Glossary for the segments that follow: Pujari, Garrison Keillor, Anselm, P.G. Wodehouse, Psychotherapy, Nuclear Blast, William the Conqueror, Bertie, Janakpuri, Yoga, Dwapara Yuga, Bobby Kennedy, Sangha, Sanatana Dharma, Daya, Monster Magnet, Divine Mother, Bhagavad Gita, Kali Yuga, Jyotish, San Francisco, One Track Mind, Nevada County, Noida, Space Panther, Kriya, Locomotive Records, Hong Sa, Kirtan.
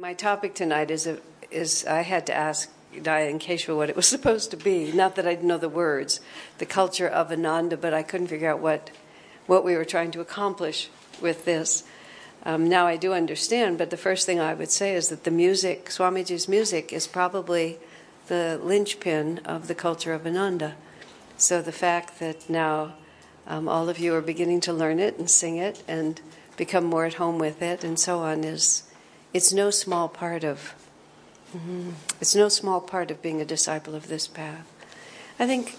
My topic tonight is I had to ask Daya and Keshwa what it was supposed to be. Not that I didn't know the words, the culture of Ananda, but I couldn't figure out what we were trying to accomplish with this. Now I do understand, but the first thing I would say is that the music, Swamiji's music, is probably the linchpin of the culture of Ananda. So the fact that now all of you are beginning to learn it and sing it and become more at home with it and so on is... It's no small part of. It's no small part of being a disciple of this path. I think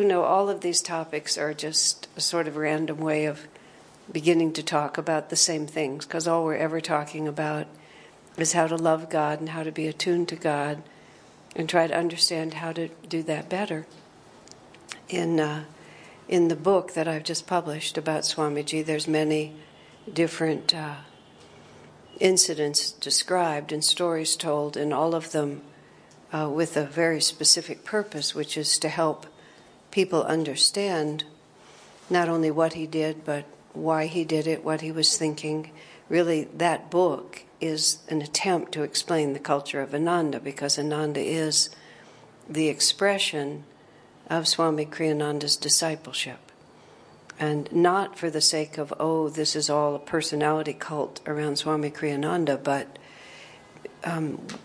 all of these topics are just a sort of random way of beginning to talk about the same things, because all we're ever talking about is how to love God and how to be attuned to God, and try to understand how to do that better. In the book that I've just published about Swamiji, there's many different. Incidents described and stories told, and all of them with a very specific purpose, which is to help people understand not only what he did, but why he did it, what he was thinking. Really, that book is an attempt to explain the culture of Ananda, because Ananda is the expression of Swami Kriyananda's discipleship. And not for the sake of, this is all a personality cult around Swami Kriyananda, but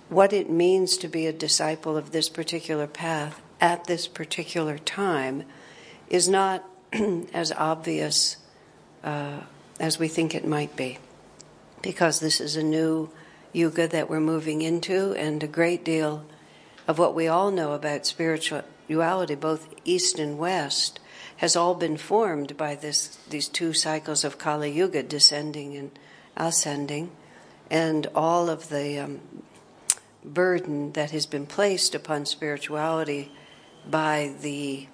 what it means to be a disciple of this particular path at this particular time is not as obvious as we think it might be, because this is a new yuga that we're moving into, and a great deal of what we all know about spirituality, both East and West, has all been formed by these two cycles of Kali Yuga, descending and ascending, and all of the burden that has been placed upon spirituality by the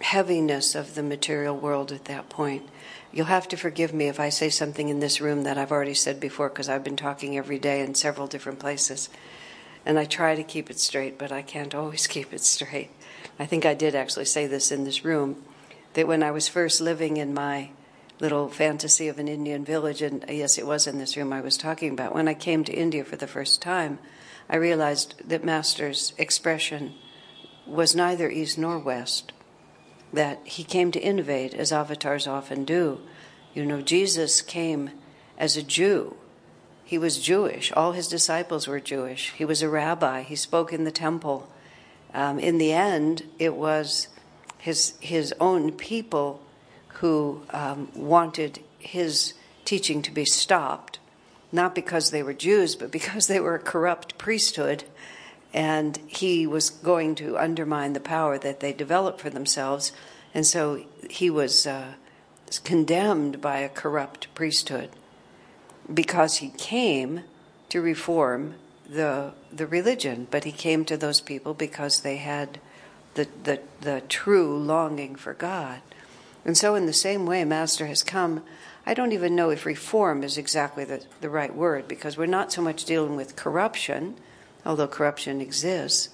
heaviness of the material world at that point. You'll have to forgive me if I say something in this room that I've already said before, because I've been talking every day in several different places, and I try to keep it straight, but I can't always keep it straight. I think I did actually say this in this room, that when I was first living in my little fantasy of an Indian village, and yes, it was in this room I was talking about, when I came to India for the first time, I realized that Master's expression was neither East nor West, that he came to innovate, as avatars often do. Jesus came as a Jew. He was Jewish. All his disciples were Jewish. He was a rabbi. He spoke in the temple. In the end, it was... His own people who wanted his teaching to be stopped, not because they were Jews, but because they were a corrupt priesthood, and he was going to undermine the power that they developed for themselves, and so he was condemned by a corrupt priesthood because he came to reform the religion, but he came to those people because they had... The true longing for God. And so in the same way Master has come, I don't even know if reform is exactly the right word, because we're not so much dealing with corruption, although corruption exists,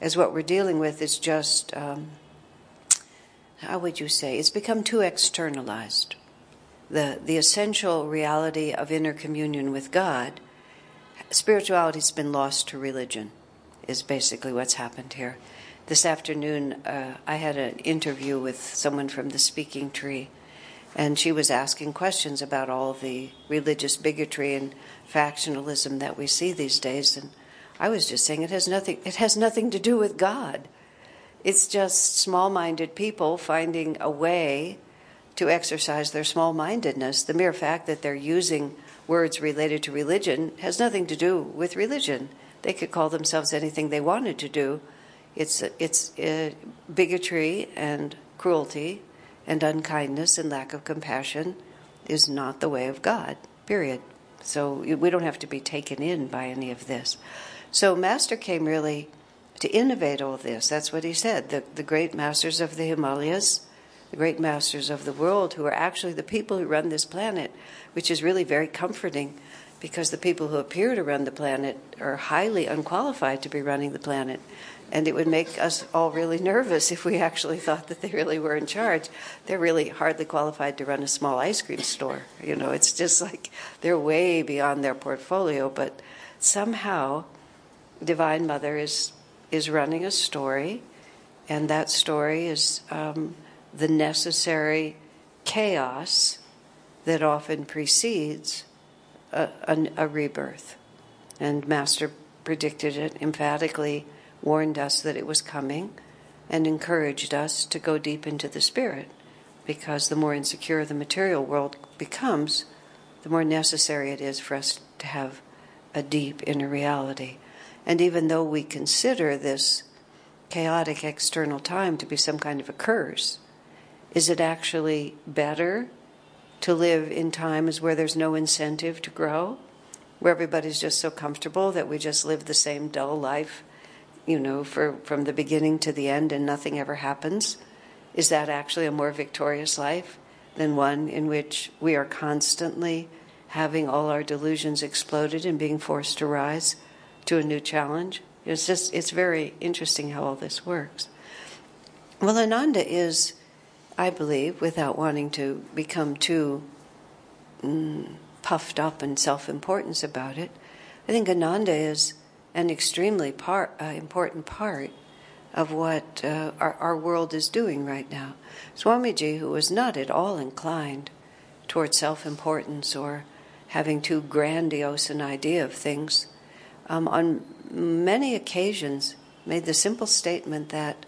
as what we're dealing with is just, how would you say, it's become too externalized. The essential reality of inner communion with God, spirituality's been lost to religion, is basically what's happened here. This afternoon, I had an interview with someone from the Speaking Tree, and she was asking questions about all the religious bigotry and factionalism that we see these days. And I was just saying it has nothing to do with God. It's just small-minded people finding a way to exercise their small-mindedness. The mere fact that they're using words related to religion has nothing to do with religion. They could call themselves anything they wanted to do. It's bigotry and cruelty and unkindness and lack of compassion is not the way of God, period. So we don't have to be taken in by any of this. So Master came really to innovate all this. That's what he said. The great masters of the Himalayas, the great masters of the world, who are actually the people who run this planet, which is really very comforting, because the people who appear to run the planet are highly unqualified to be running the planet. And it would make us all really nervous if we actually thought that they really were in charge. They're really hardly qualified to run a small ice cream store. It's just like they're way beyond their portfolio. But somehow Divine Mother is running a story, and that story is the necessary chaos that often precedes a rebirth. And Master predicted it emphatically, warned us that it was coming, and encouraged us to go deep into the spirit, because the more insecure the material world becomes, the more necessary it is for us to have a deep inner reality. And even though we consider this chaotic external time to be some kind of a curse, is it actually better to live in times where there's no incentive to grow, where everybody's just so comfortable that we just live the same dull life, you know, from the beginning to the end, and nothing ever happens? Is that actually a more victorious life than one in which we are constantly having all our delusions exploded and being forced to rise to a new challenge? It's just, it's very interesting how all this works. Well, Ananda is, I believe, without wanting to become too puffed up in self-importance about it, I think Ananda is an extremely important part of what our world is doing right now. Swamiji, who was not at all inclined towards self-importance or having too grandiose an idea of things, on many occasions made the simple statement that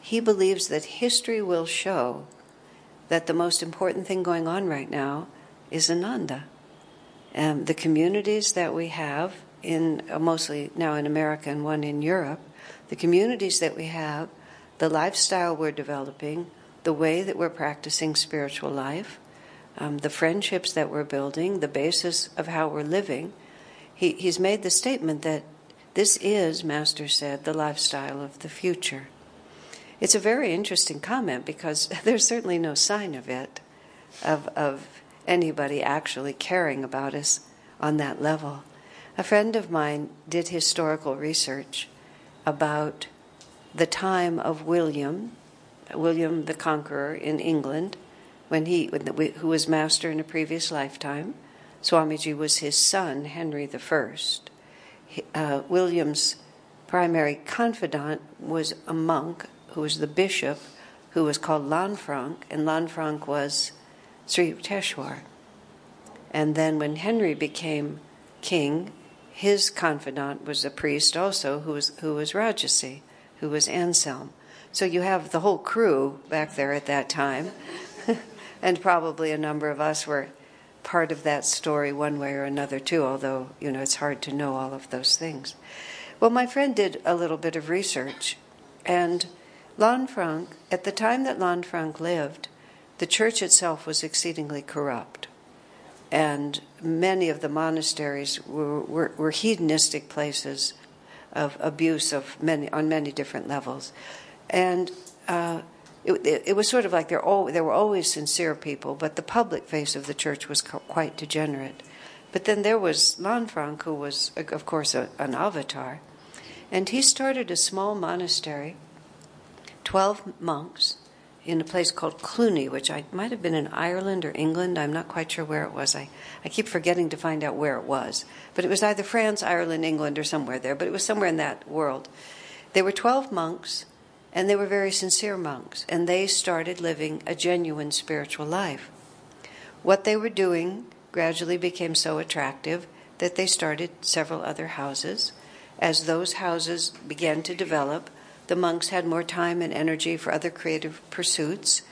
he believes that history will show that the most important thing going on right now is Ananda. The communities that we have, in mostly now in America and one in Europe, the communities that we have, the lifestyle we're developing, the way that we're practicing spiritual life, the friendships that we're building, the basis of how we're living, he's made the statement that this is, Master said, the lifestyle of the future. It's a very interesting comment, because there's certainly no sign of it, of anybody actually caring about us on that level. A friend of mine did historical research about the time of William the Conqueror in England, who was Master in a previous lifetime. Swamiji was his son, Henry I. William's primary confidant was a monk who was the bishop, who was called Lanfranc, and Lanfranc was Sri Yukteswar. And then when Henry became king, his confidant was a priest also, who was Rajasi, who was Anselm. So you have the whole crew back there at that time, and probably a number of us were part of that story one way or another too, although, you know, it's hard to know all of those things. Well, my friend did a little bit of research, and Lanfranc, at the time that Lanfranc lived, the church itself was exceedingly corrupt, and many of the monasteries were hedonistic places of abuse on many different levels. And it was sort of like there were always sincere people, but the public face of the church was quite degenerate. But then there was Lanfranc, who was, of course, an avatar, and he started a small monastery, 12 monks, in a place called Cluny, which might have been in Ireland or England. I'm not quite sure where it was. I keep forgetting to find out where it was. But it was either France, Ireland, England, or somewhere there. But it was somewhere in that world. They were 12 monks, and they were very sincere monks. And they started living a genuine spiritual life. What they were doing gradually became so attractive that they started several other houses. As those houses began to develop, the monks had more time and energy for other creative pursuits.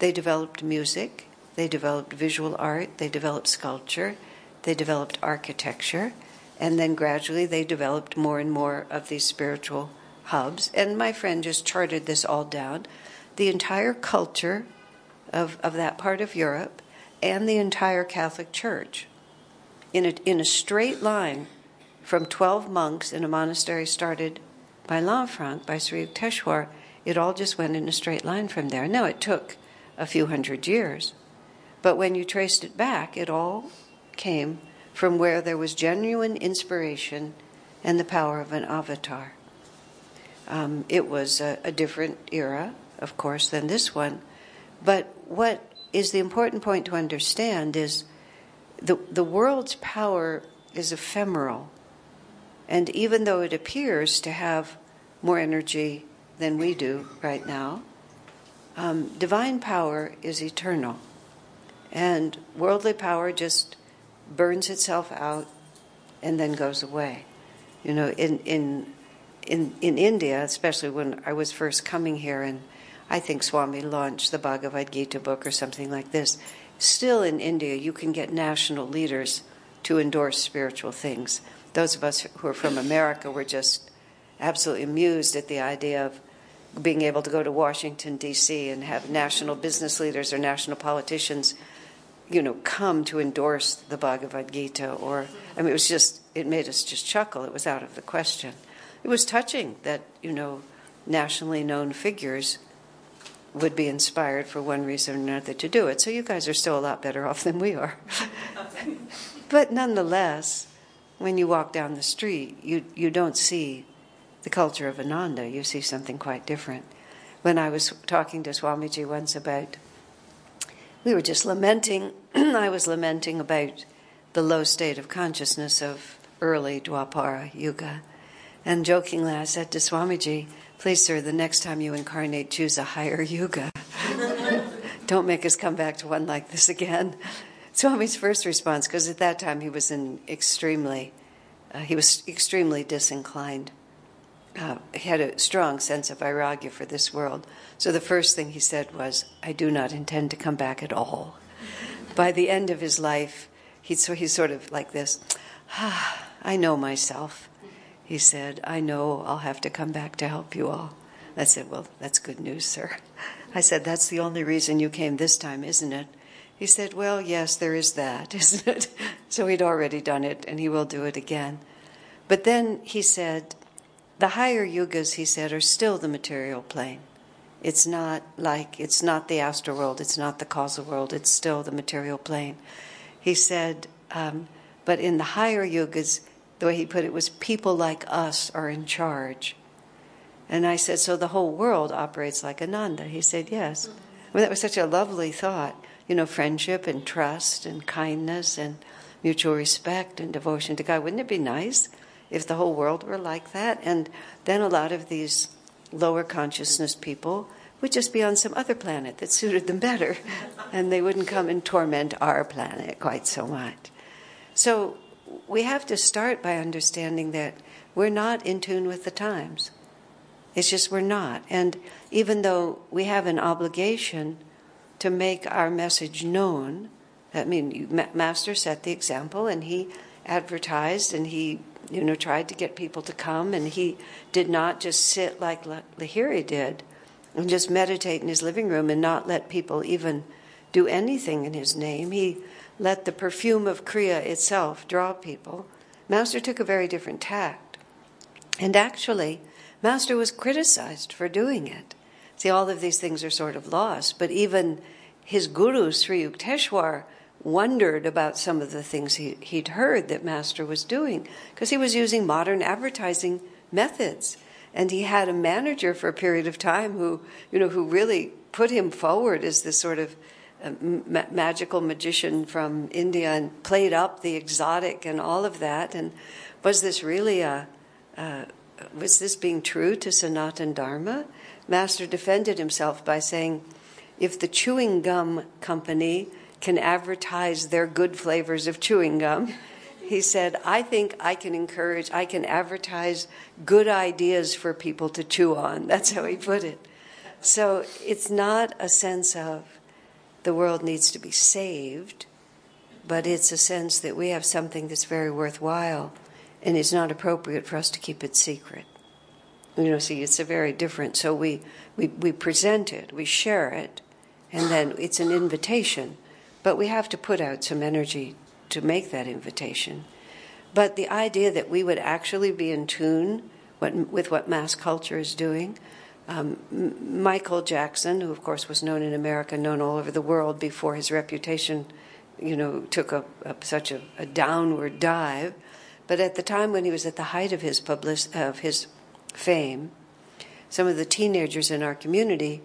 They developed music, they developed visual art, they developed sculpture, they developed architecture, and then gradually they developed more and more of these spiritual hubs. And my friend just charted this all down. The entire culture of that part of Europe and the entire Catholic Church in a straight line from 12 monks in a monastery started by Lanfranc, by Sri Yukteswar, it all just went in a straight line from there. Now, it took a few hundred years, but when you traced it back, it all came from where there was genuine inspiration and the power of an avatar. It was a different era, of course, than this one, but what is the important point to understand is the world's power is ephemeral. And even though it appears to have more energy than we do right now, divine power is eternal. And worldly power just burns itself out and then goes away. You know, in India, especially when I was first coming here, and I think Swami launched the Bhagavad Gita book or something like this, still in India you can get national leaders to endorse spiritual things. Those of us who are from America were just absolutely amused at the idea of being able to go to Washington, D.C. and have national business leaders or national politicians, you know, come to endorse the Bhagavad Gita. Or, I mean, it was just, it made us just chuckle. It was out of the question. It was touching that, you know, nationally known figures would be inspired for one reason or another to do it. So you guys are still a lot better off than we are. But nonetheless, when you walk down the street, you don't see the culture of Ananda. You see something quite different. When I was talking to Swamiji once about, we were just lamenting, I was lamenting about the low state of consciousness of early Dwapara Yuga. And jokingly I said to Swamiji, please, sir, the next time you incarnate, choose a higher yuga. Don't make us come back to one like this again. Swami's first response, because at that time he was extremely disinclined. He had a strong sense of viragya for this world. So the first thing he said was, "I do not intend to come back at all." By the end of his life, he's sort of like this. "I know myself," he said. "I know I'll have to come back to help you all." I said, "Well, that's good news, sir." I said, "That's the only reason you came this time, isn't it?" He said, "Well, yes, there is that, isn't it?" So he'd already done it, and he will do it again. But then he said, the higher yugas, he said, are still the material plane. It's not the astral world, it's not the causal world, it's still the material plane. He said, but in the higher yugas, the way he put it was, people like us are in charge. And I said, so the whole world operates like Ananda. He said, yes. Well, that was such a lovely thought. You know, friendship and trust and kindness and mutual respect and devotion to God. Wouldn't it be nice if the whole world were like that? And then a lot of these lower consciousness people would just be on some other planet that suited them better, and they wouldn't come and torment our planet quite so much. So we have to start by understanding that we're not in tune with the times. It's just we're not. And even though we have an obligation to make our message known. I mean, Master set the example, and he advertised, and he, you know, tried to get people to come, and he did not just sit like Lahiri did and just meditate in his living room and not let people even do anything in his name. He let the perfume of Kriya itself draw people. Master took a very different tact. And actually, Master was criticized for doing it. See, all of these things are sort of lost, but even his guru, Sri Yukteswar, wondered about some of the things he'd heard that Master was doing, because he was using modern advertising methods. And he had a manager for a period of time who really put him forward as this sort of magical magician from India, and played up the exotic and all of that. And was this really was this being true to Sanatana Dharma? Master defended himself by saying, if the chewing gum company can advertise their good flavors of chewing gum, he said, I think I can advertise good ideas for people to chew on. That's how he put it. So it's not a sense of the world needs to be saved, but it's a sense that we have something that's very worthwhile, and it's not appropriate for us to keep it secret. You know, see, it's a very different. So we present it, we share it, and then it's an invitation. But we have to put out some energy to make that invitation. But the idea that we would actually be in tune with what mass culture is doing, Michael Jackson, who of course was known in America, known all over the world before his reputation, you know, took such a downward dive. But at the time when he was at the height of his fame, some of the teenagers in our community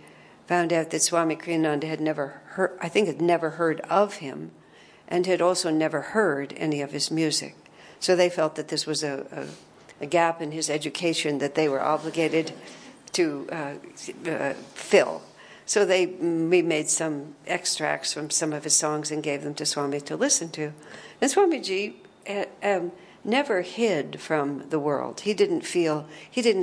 found out that Swami Kriyananda had never heard of him, and had also never heard any of his music. So they felt that this was a a gap in his education that they were obligated to fill. So we made some extracts from some of his songs and gave them to Swami to listen to. And Swamiji never hid from the world. He didn't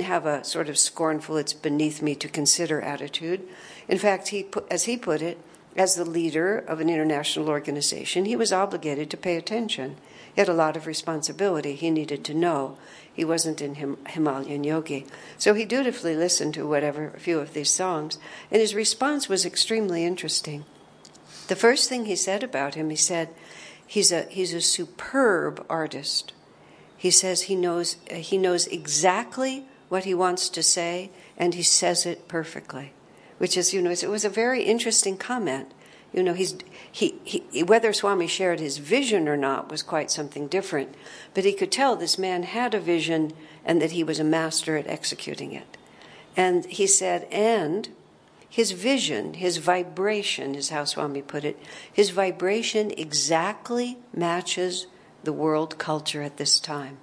have a sort of scornful, it's beneath me to consider attitude. In fact, as he put it, as the leader of an international organization, he was obligated to pay attention. He had a lot of responsibility. He needed to know. He wasn't in Himalayan yogi. So he dutifully listened to a few of these songs, and his response was extremely interesting. The first thing he said about him, he said, he's a superb artist. He says he knows exactly what he wants to say, and he says it perfectly, which is, it was a very interesting comment. Whether Swami shared his vision or not was quite something different, but he could tell this man had a vision and that he was a master at executing it. And he said, and his vision, his vibration is how Swami put it, his vibration exactly matches the world culture at this time,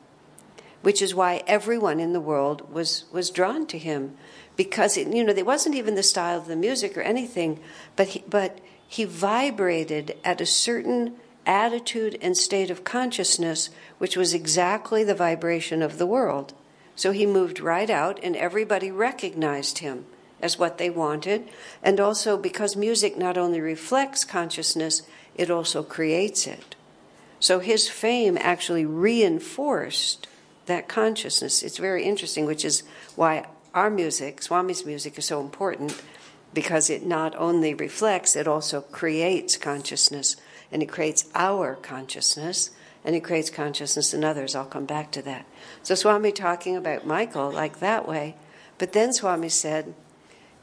which is why everyone in the world was drawn to him, because, it wasn't even the style of the music or anything, but he vibrated at a certain attitude and state of consciousness, which was exactly the vibration of the world. So he moved right out, and everybody recognized him as what they wanted. And also, because music not only reflects consciousness, it also creates it. So his fame actually reinforced that consciousness. It's very interesting, which is why our music, Swami's music, is so important, because it not only reflects, it also creates consciousness, and it creates our consciousness, and it creates consciousness in others. I'll come back to that. So Swami talking about Michael like that way, but then Swami said,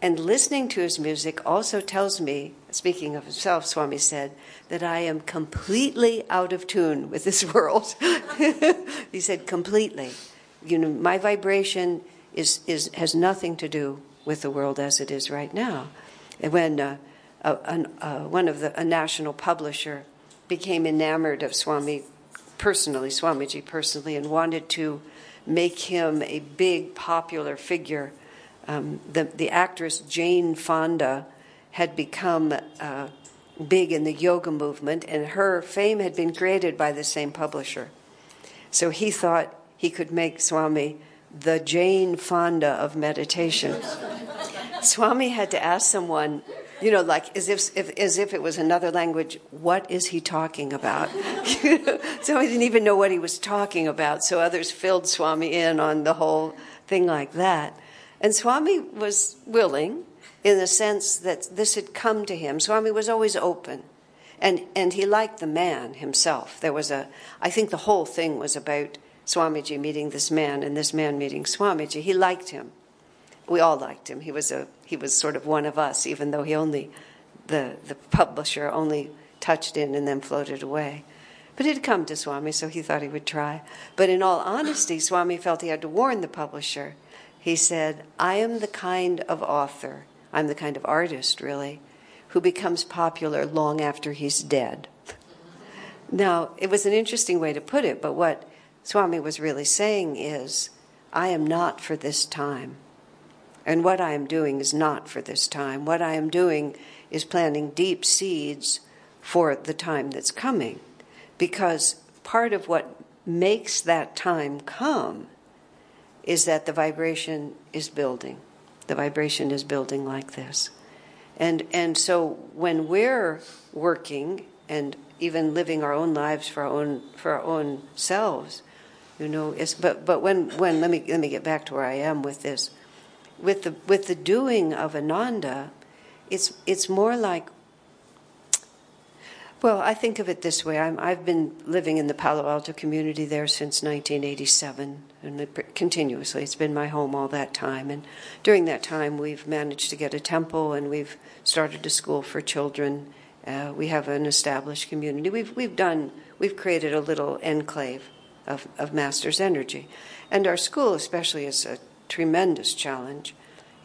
and listening to his music also tells me, speaking of himself, Swami said, that I am completely out of tune with this world. He said, completely. My vibration has nothing to do with the world as it is right now. And when a national publisher became enamored of Swamiji personally, and wanted to make him a big popular figure, the actress Jane Fonda had become big in the yoga movement, and her fame had been created by the same publisher. So he thought he could make Swami the Jane Fonda of meditation. Swami had to ask someone, as if it was another language, what is he talking about? So he didn't even know what he was talking about, so others filled Swami in on the whole thing like that. And Swami was willing in the sense that this had come to him. Swami was always open. And he liked the man himself. I think the whole thing was about Swamiji meeting this man, and this man meeting Swamiji. He liked him. We all liked him. He was sort of one of us, even though the publisher only touched in and then floated away. But he'd come to Swami, so he thought he would try. But in all honesty, Swami felt he had to warn the publisher. He said, I am the kind of author, I'm the kind of artist, really, who becomes popular long after he's dead. Now, it was an interesting way to put it, but what Swami was really saying is, I am not for this time. And what I am doing is not for this time. What I am doing is planting deep seeds for the time that's coming. Because part of what makes that time come is that the vibration is building. The vibration is building like this. And so when we're working and even living our own lives for our own selves, But when let me get back to where I am with this, with the doing of Ananda, it's more like. Well, I think of it this way. I've been living in the Palo Alto community there since 1987, and continuously. It's been my home all that time. And during that time, we've managed to get a temple, and we've started a school for children. We have an established community. We've created a little enclave of Master's energy. And our school especially is a tremendous challenge.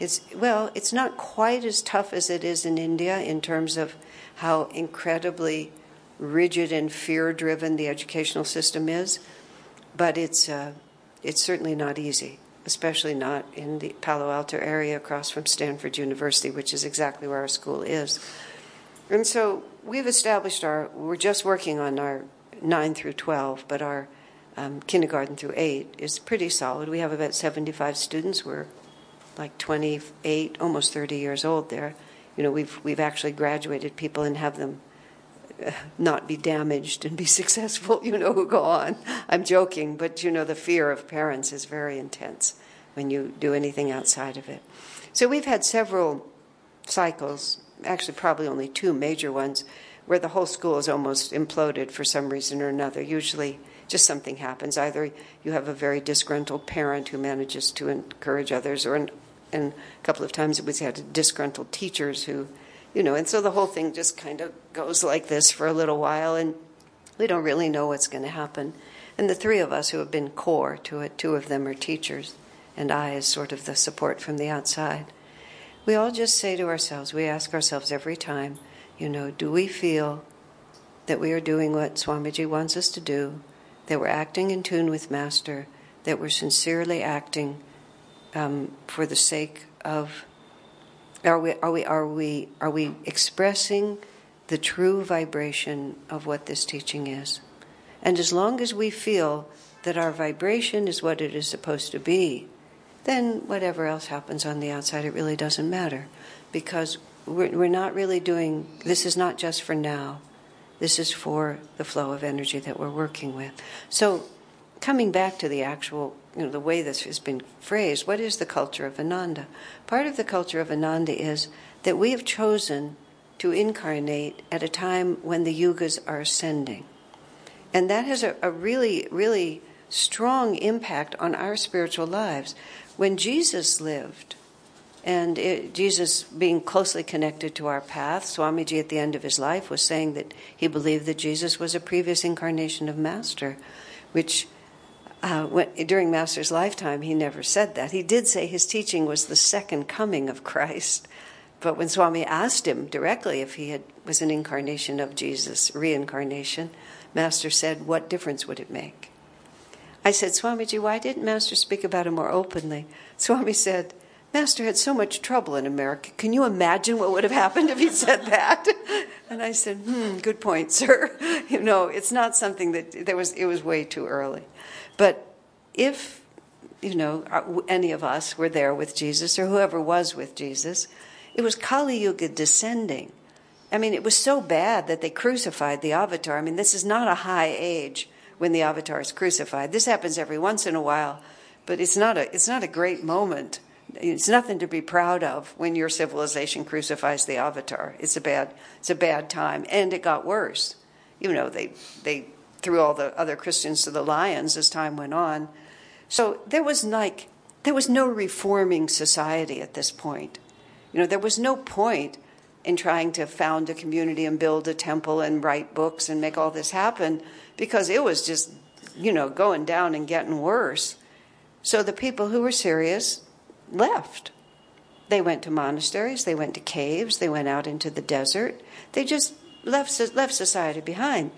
It's not quite as tough as it is in India in terms of how incredibly rigid and fear-driven the educational system is, but it's uh, It's certainly not easy, especially not in the Palo Alto area across from Stanford University, which is exactly where our school is. And so we've established we're just working on our 9 through 12, but our kindergarten through 8 is pretty solid. We have about 75 students. We're like 28, almost 30 years old there. You know, we've actually graduated people and have them not be damaged and be successful, you know, who go on. I'm joking, but, you know, the fear of parents is very intense when you do anything outside of it. So we've had several cycles, actually probably only two major ones, where the whole school is almost imploded for some reason or another. Usually just something happens. Either you have a very disgruntled parent who manages to encourage others, or and a couple of times we had disgruntled teachers who, you know, and so the whole thing just kind of goes like this for a little while, and we don't really know what's going to happen. And the three of us who have been core to it, two of them are teachers, and I is sort of the support from the outside. We all just say to ourselves, we ask ourselves every time, you know, do we feel that we are doing what Swamiji wants us to do, that we're acting in tune with Master, that we're sincerely acting for the sake of... Are we expressing the true vibration of what this teaching is? And as long as we feel that our vibration is what it is supposed to be, then whatever else happens on the outside, it really doesn't matter, because we're not really doing... This is not just for now. This is for the flow of energy that we're working with. So coming back to the actual... You know, the way this has been phrased, what is the culture of Ananda? Part of the culture of Ananda is that we have chosen to incarnate at a time when the yugas are ascending. And that has a really, really strong impact on our spiritual lives. When Jesus lived, and Jesus being closely connected to our path, Swamiji at the end of his life was saying that he believed that Jesus was a previous incarnation of Master, which... during Master's lifetime, he never said that. He did say his teaching was the second coming of Christ. But when Swami asked him directly if he was an incarnation of Jesus, reincarnation, Master said, what difference would it make? I said, Swamiji, why didn't Master speak about it more openly? Swami said, Master had so much trouble in America. Can you imagine what would have happened if he'd said that? And I said, good point, sir. You know, it's not something that it was way too early. But if, you know, any of us were there with Jesus, or whoever was with Jesus, it was Kali Yuga descending. I mean, it was so bad that they crucified the avatar. I mean, this is not a high age when the avatar is crucified. This happens every once in a while, but it's not a great moment. It's nothing to be proud of when your civilization crucifies the avatar. It's a bad time, and it got worse. You know, they threw all the other Christians to the lions as time went on. So there was no reforming society at this point. You know, there was no point in trying to found a community and build a temple and write books and make all this happen, because it was just, you know, going down and getting worse. So the people who were serious left. They went to monasteries, they went to caves, they went out into the desert. They just left society behind,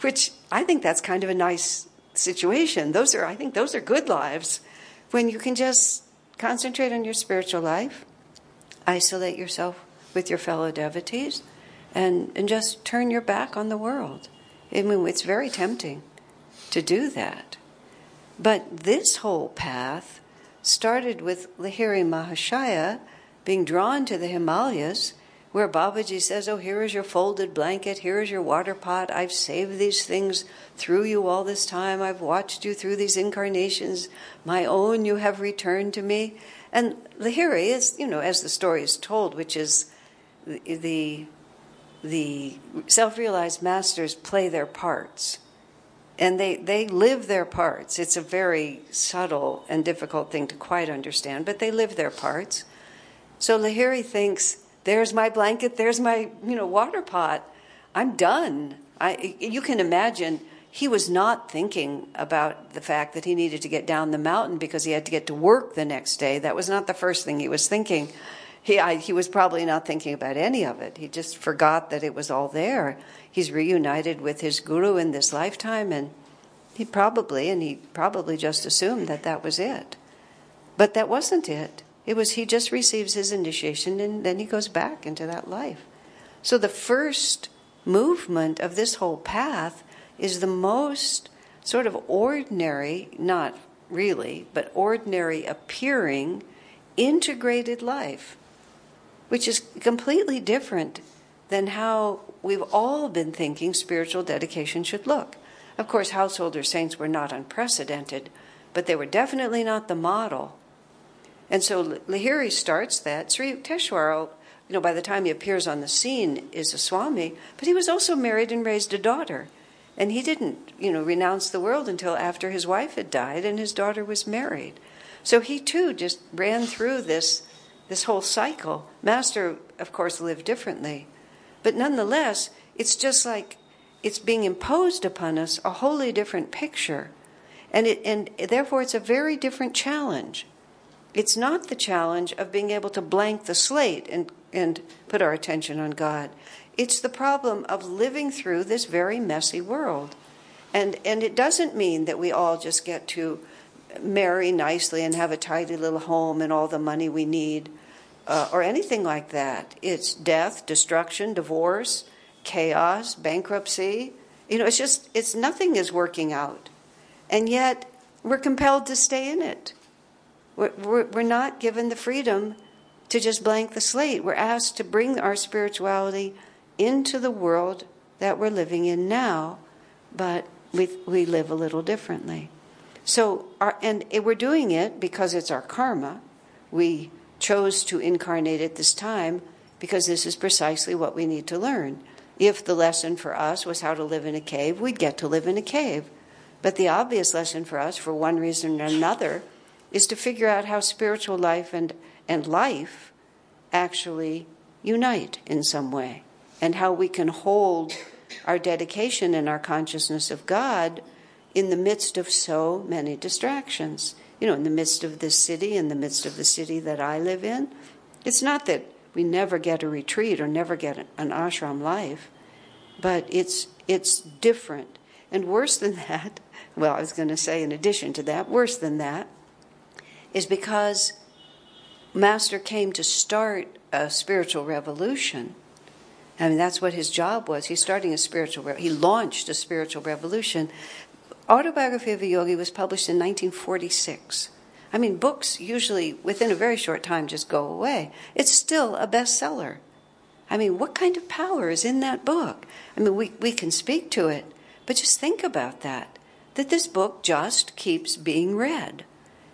which I think that's kind of a nice situation. I think those are good lives, when you can just concentrate on your spiritual life, isolate yourself with your fellow devotees, and just turn your back on the world. I mean, it's very tempting to do that. But this whole path started with Lahiri Mahashaya being drawn to the Himalayas, where Babaji says, oh, here is your folded blanket, here is your water pot, I've saved these things through you all this time, I've watched you through these incarnations, my own you have returned to me. And Lahiri is, you know, as the story is told, which is the self-realized masters play their parts, and they live their parts. It's a very subtle and difficult thing to quite understand, but they live their parts. So Lahiri thinks, there's my blanket, there's my, you know, water pot. I'm done. You can imagine he was not thinking about the fact that he needed to get down the mountain because he had to get to work the next day. That was not the first thing he was thinking. He was probably not thinking about any of it. He just forgot that it was all there. He's reunited with his guru in this lifetime, and He probably just assumed that that was it. But that wasn't it. It was he just receives his initiation and then he goes back into that life. So the first movement of this whole path is the most sort of ordinary, not really, but ordinary appearing integrated life, which is completely different than how we've all been thinking spiritual dedication should look. Of course, householder saints were not unprecedented, but they were definitely not the model. And so Lahiri starts that. Sri Yukteswar, by the time he appears on the scene, is a Swami, but he was also married and raised a daughter. And he didn't, renounce the world until after his wife had died and his daughter was married. So he, too, just ran through this whole cycle. Master, of course, lived differently. But nonetheless, it's just like it's being imposed upon us a wholly different picture. And therefore, it's a very different challenge. It's not the challenge of being able to blank the slate and put our attention on God. It's the problem of living through this very messy world. And it doesn't mean that we all just get to marry nicely and have a tidy little home and all the money we need or anything like that. It's death, destruction, divorce, chaos, bankruptcy. Nothing is working out. And yet we're compelled to stay in it. We're not given the freedom to just blank the slate. We're asked to bring our spirituality into the world that we're living in now, but we live a little differently. So, we're doing it because it's our karma. We chose to incarnate at this time because this is precisely what we need to learn. If the lesson for us was how to live in a cave, we'd get to live in a cave. But the obvious lesson for us, for one reason or another, is to figure out how spiritual life and life actually unite in some way, and how we can hold our dedication and our consciousness of God in the midst of so many distractions. In the midst of this city, in the midst of the city that I live in. It's not that we never get a retreat or never get an ashram life, but it's different. And worse than that, well, I was going to say in addition to that, worse than that, is because Master came to start a spiritual revolution. I mean, that's what his job was. He launched a spiritual revolution. Autobiography of a Yogi was published in 1946. I mean, books usually within a very short time just go away. It's still a bestseller. I mean, what kind of power is in that book? I mean, we can speak to it, but just think about that this book just keeps being read.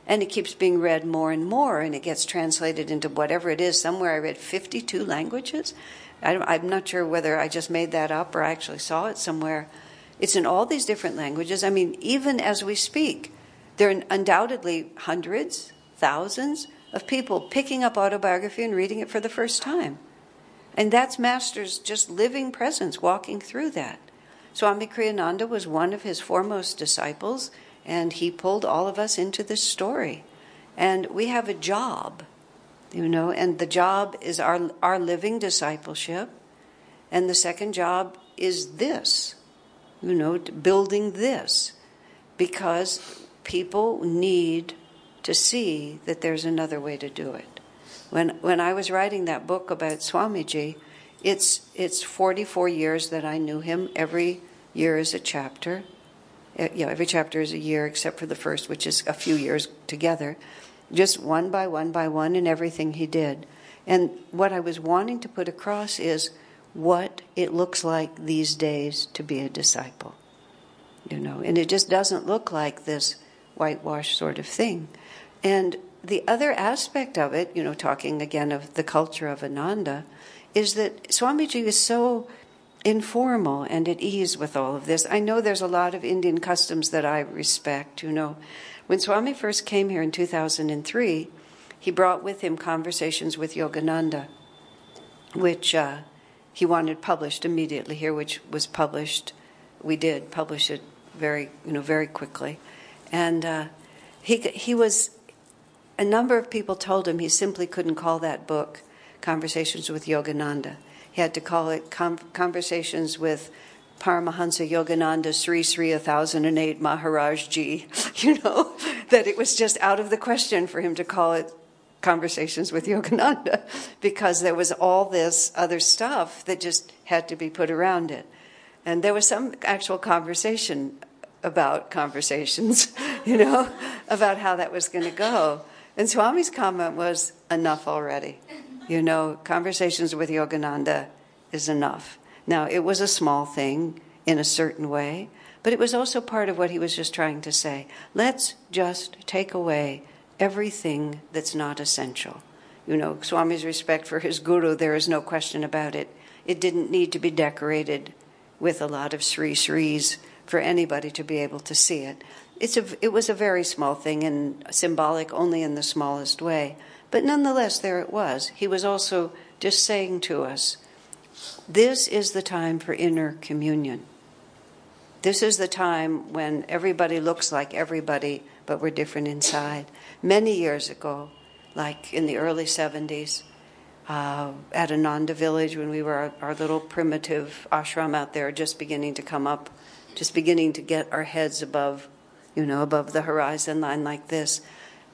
And it keeps being read more and more, and it gets translated into whatever it is. Somewhere I read 52 languages. I'm not sure whether I just made that up or I actually saw it somewhere. It's in all these different languages. I mean, even as we speak, there are undoubtedly hundreds, thousands of people picking up autobiography and reading it for the first time. And that's Master's just living presence walking through that. Swami Kriyananda was one of his foremost disciples, and he pulled all of us into this story. And we have a job, and the job is our living discipleship. And the second job is this, building this. Because people need to see that there's another way to do it. When I was writing that book about Swamiji, it's 44 years that I knew him. Every year is a chapter. Every chapter is a year except for the first, which is a few years together, just one by one by one in everything he did. And what I was wanting to put across is what it looks like these days to be a disciple, and it just doesn't look like this whitewash sort of thing. And the other aspect of it, talking again of the culture of Ananda, is that Swamiji is so informal and at ease with all of this. I know there's a lot of Indian customs that I respect, When Swami first came here in 2003, he brought with him Conversations with Yogananda, which he wanted published immediately here, which was published. We did publish it very, very quickly. And he was, a number of people told him he simply couldn't call that book Conversations with Yogananda. He had to call it Conversations with Paramahansa Yogananda Sri 1008 Maharaj Ji, that it was just out of the question for him to call it Conversations with Yogananda, because there was all this other stuff that just had to be put around it. And there was some actual conversation about conversations, about how that was going to go. And Swami's comment was, enough already. Conversations with Yogananda is enough. Now, it was a small thing in a certain way, but it was also part of what he was just trying to say. Let's just take away everything that's not essential. Swami's respect for his guru, there is no question about it. It didn't need to be decorated with a lot of Sris for anybody to be able to see it. It was a very small thing and symbolic only in the smallest way. But nonetheless, there it was. He was also just saying to us, this is the time for inner communion. This is the time when everybody looks like everybody, but we're different inside. Many years ago, like in the early 70s, at Ananda Village, when we were our little primitive ashram out there, just beginning to come up, just beginning to get our heads above, above the horizon line like this,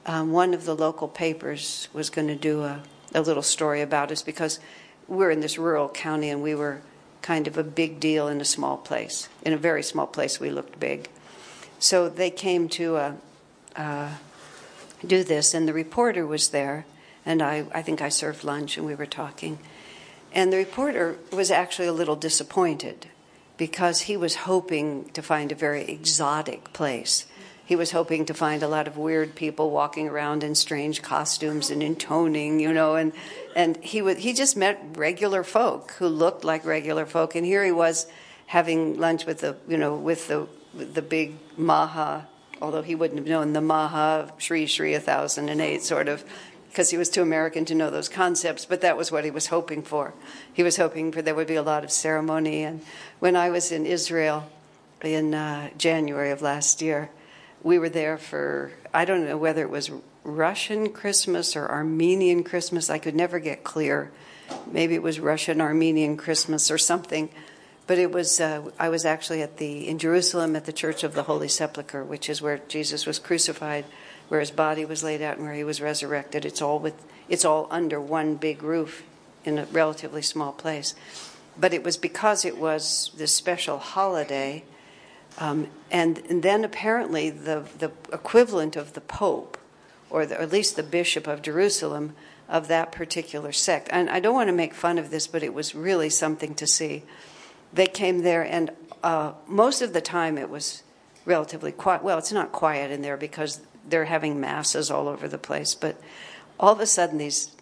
one of the local papers was going to do a little story about us, because we're in this rural county and we were kind of a big deal in a small place. In a very small place, we looked big. So they came to do this, and the reporter was there, and I think I served lunch and we were talking. And the reporter was actually a little disappointed, because he was hoping to find a very exotic place. He was hoping to find a lot of weird people walking around in strange costumes and intoning, and he just met regular folk who looked like regular folk, and here he was having lunch with the big Maha, although he wouldn't have known the Maha Sri 1008 sort of, because he was too American to know those concepts, but that was what he was hoping for. He was hoping for there would be a lot of ceremony. And when I was in Israel in January of last year, we were there for, I don't know whether it was Russian Christmas or Armenian Christmas. I could never get clear. Maybe it was Russian Armenian Christmas or something. But it was, I was actually in Jerusalem at the Church of the Holy Sepulchre, which is where Jesus was crucified, where his body was laid out and where he was resurrected. It's all under one big roof in a relatively small place. But it was because it was this special holiday. And then apparently the equivalent of the Pope, or at least the Bishop of Jerusalem, of that particular sect, and I don't want to make fun of this, but it was really something to see. They came there, and most of the time it was relatively quiet. Well, it's not quiet in there because they're having masses all over the place, but all of a sudden these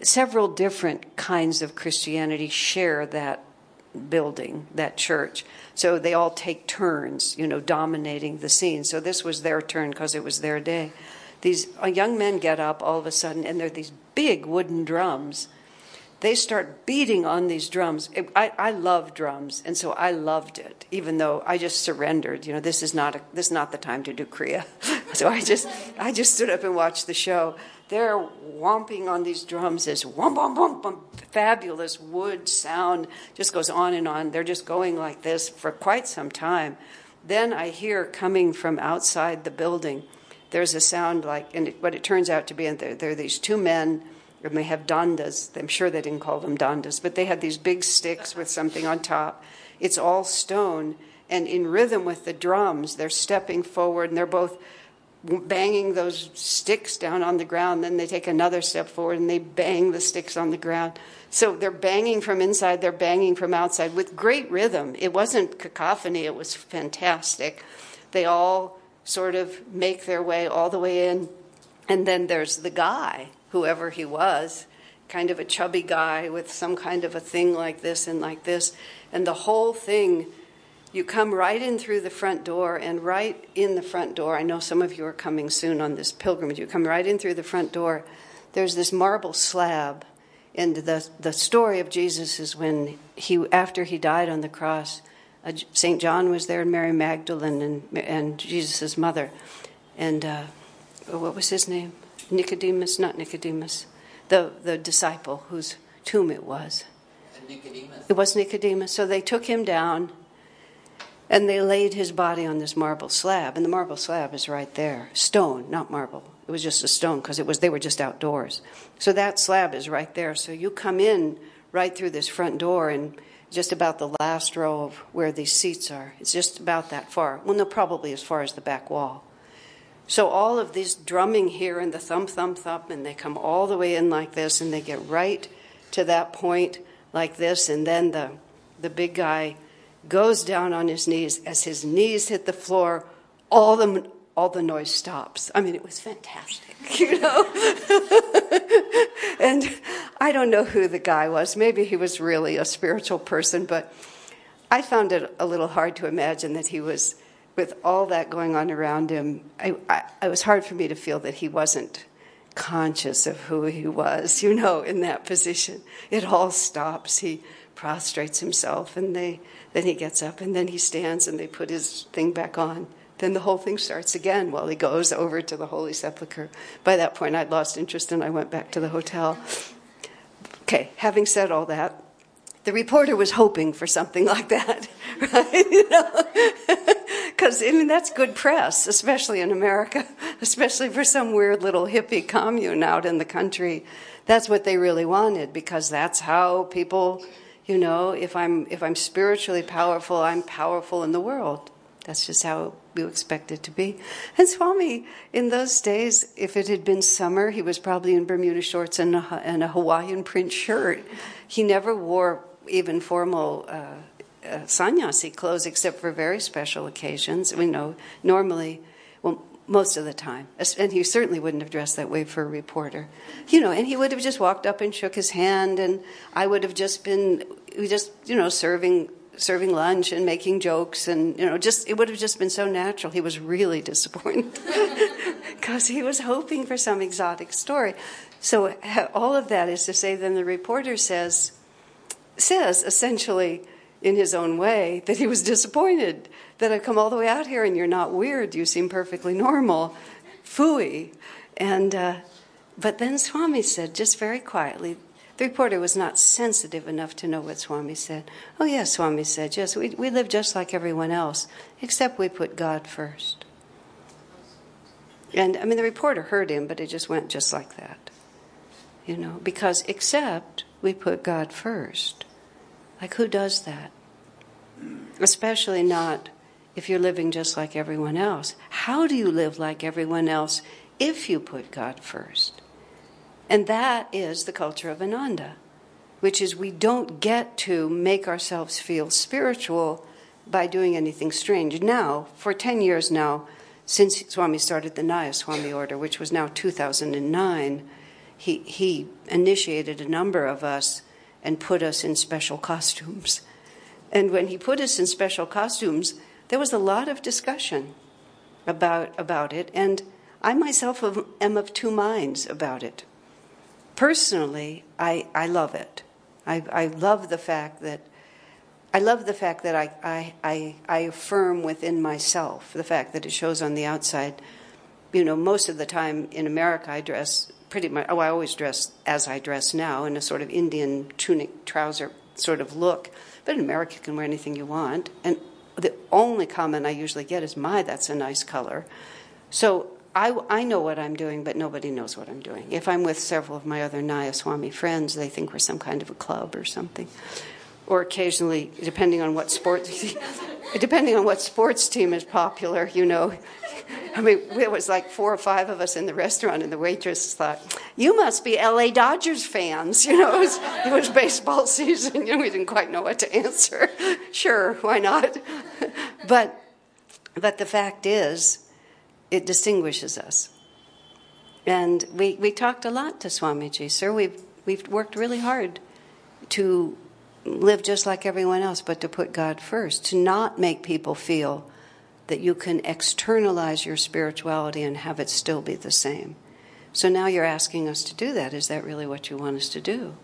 several different kinds of Christianity share that building, that church. So they all take turns, dominating the scene. So this was their turn because it was their day. These young men get up all of a sudden, and there are these big wooden drums. They start beating on these drums. I love drums, and so I loved it, even though I just surrendered. This is not the time to do Kriya. So I just stood up and watched the show. They're whomping on these drums, this whomp, whomp, whomp, whomp, fabulous wood sound, just goes on and on. They're just going like this for quite some time. Then I hear coming from outside the building, there's a sound like, and what it turns out to be, and there are these two men, and they have dandas. I'm sure they didn't call them dandas, but they had these big sticks with something on top. It's all stone, and in rhythm with the drums, they're stepping forward, and they're both banging those sticks down on the ground. Then they take another step forward, and they bang the sticks on the ground. So they're banging from inside, they're banging from outside with great rhythm. It wasn't cacophony, it was fantastic. They all sort of make their way all the way in, and then there's the guy, whoever he was, kind of a chubby guy with some kind of a thing like this, and the whole thing, you come right in through the front door, and right in the front door, I know some of you are coming soon on this pilgrimage, you come right in through the front door, there's this marble slab, and the story of Jesus is when after he died on the cross, St. John was there, and Mary Magdalene, and Jesus' mother, and what was his name? Nicodemus, not Nicodemus, the disciple whose tomb it was. Nicodemus. It was Nicodemus. So they took him down, And they laid his body on this marble slab, and the marble slab is right there. Stone, not marble. It was just a stone because they were just outdoors. So that slab is right there. So you come in right through this front door and just about the last row of where these seats are. It's just about that far. Well, no, probably as far as the back wall. So all of this drumming here and the thump, thump, and they come all the way in like this, and they get right to that point like this, and then the big guy goes down on his knees. As his knees hit the floor, all the noise stops. I mean, it was fantastic, you know? And I don't know who the guy was. Maybe he was really a spiritual person, but I found it a little hard to imagine that he was, with all that going on around him, it was hard for me to feel that he wasn't conscious of who he was, you know, in that position. It all stops. He prostrates himself, and then he gets up, and then he stands, and they put his thing back on. Then the whole thing starts again while he goes over to the Holy Sepulchre. By that point, I'd lost interest, and I went back to the hotel. Okay, having said all that, the reporter was hoping for something like that, right? You know? Because, I mean, that's good press, especially in America, especially for some weird little hippie commune out in the country. That's what they really wanted, because that's how people... You know, if I'm spiritually powerful, I'm powerful in the world. That's just how you expect it to be. And Swami, in those days, if it had been summer, he was probably in Bermuda shorts and a Hawaiian print shirt. He never wore even formal sannyasi clothes except for very special occasions. We know normally, well, most of the time. And he certainly wouldn't have dressed that way for a reporter. You know, and he would have just walked up and shook his hand, and I would have just been... We just, you know, serving lunch and making jokes, and, you know, just it would have just been so natural. He was really disappointed because he was hoping for some exotic story. So all of that is to say, then the reporter says essentially in his own way that he was disappointed, that I've come all the way out here and you're not weird. You seem perfectly normal. Phooey. And but then Swami said, just very quietly. The reporter was not sensitive enough to know what Swami said. Oh, yes, Swami said, yes, we live just like everyone else, except we put God first. And, I mean, the reporter heard him, but it just went just like that. You know, because except we put God first. Like, who does that? Especially not if you're living just like everyone else. How do you live like everyone else if you put God first? And that is the culture of Ananda, which is we don't get to make ourselves feel spiritual by doing anything strange. Now, for 10 years now, since Swami started the Naya Swami order, which was now 2009, he initiated a number of us and put us in special costumes. And when he put us in special costumes, there was a lot of discussion about it, and I myself am of two minds about it. Personally, I love it. I love the fact that I affirm within myself the fact that it shows on the outside. You know, most of the time in America, I dress pretty much. I always dress as I dress now in a sort of Indian tunic trouser sort of look. But in America, you can wear anything you want. And the only comment I usually get is, "My, that's a nice color." So. I know what I'm doing, but nobody knows what I'm doing. If I'm with several of my other Naya Swami friends, they think we're some kind of a club or something. Or occasionally, depending on what sports team is popular, you know. I mean, it was like 4 or 5 of us in the restaurant, and the waitress thought, "You must be L.A. Dodgers fans." You know, it was baseball season, and we didn't quite know what to answer. Sure, why not? But the fact is, it distinguishes us. And we talked a lot to Swamiji, sir. We've worked really hard to live just like everyone else, but to put God first, to not make people feel that you can externalize your spirituality and have it still be the same. So now you're asking us to do that. Is that really what you want us to do?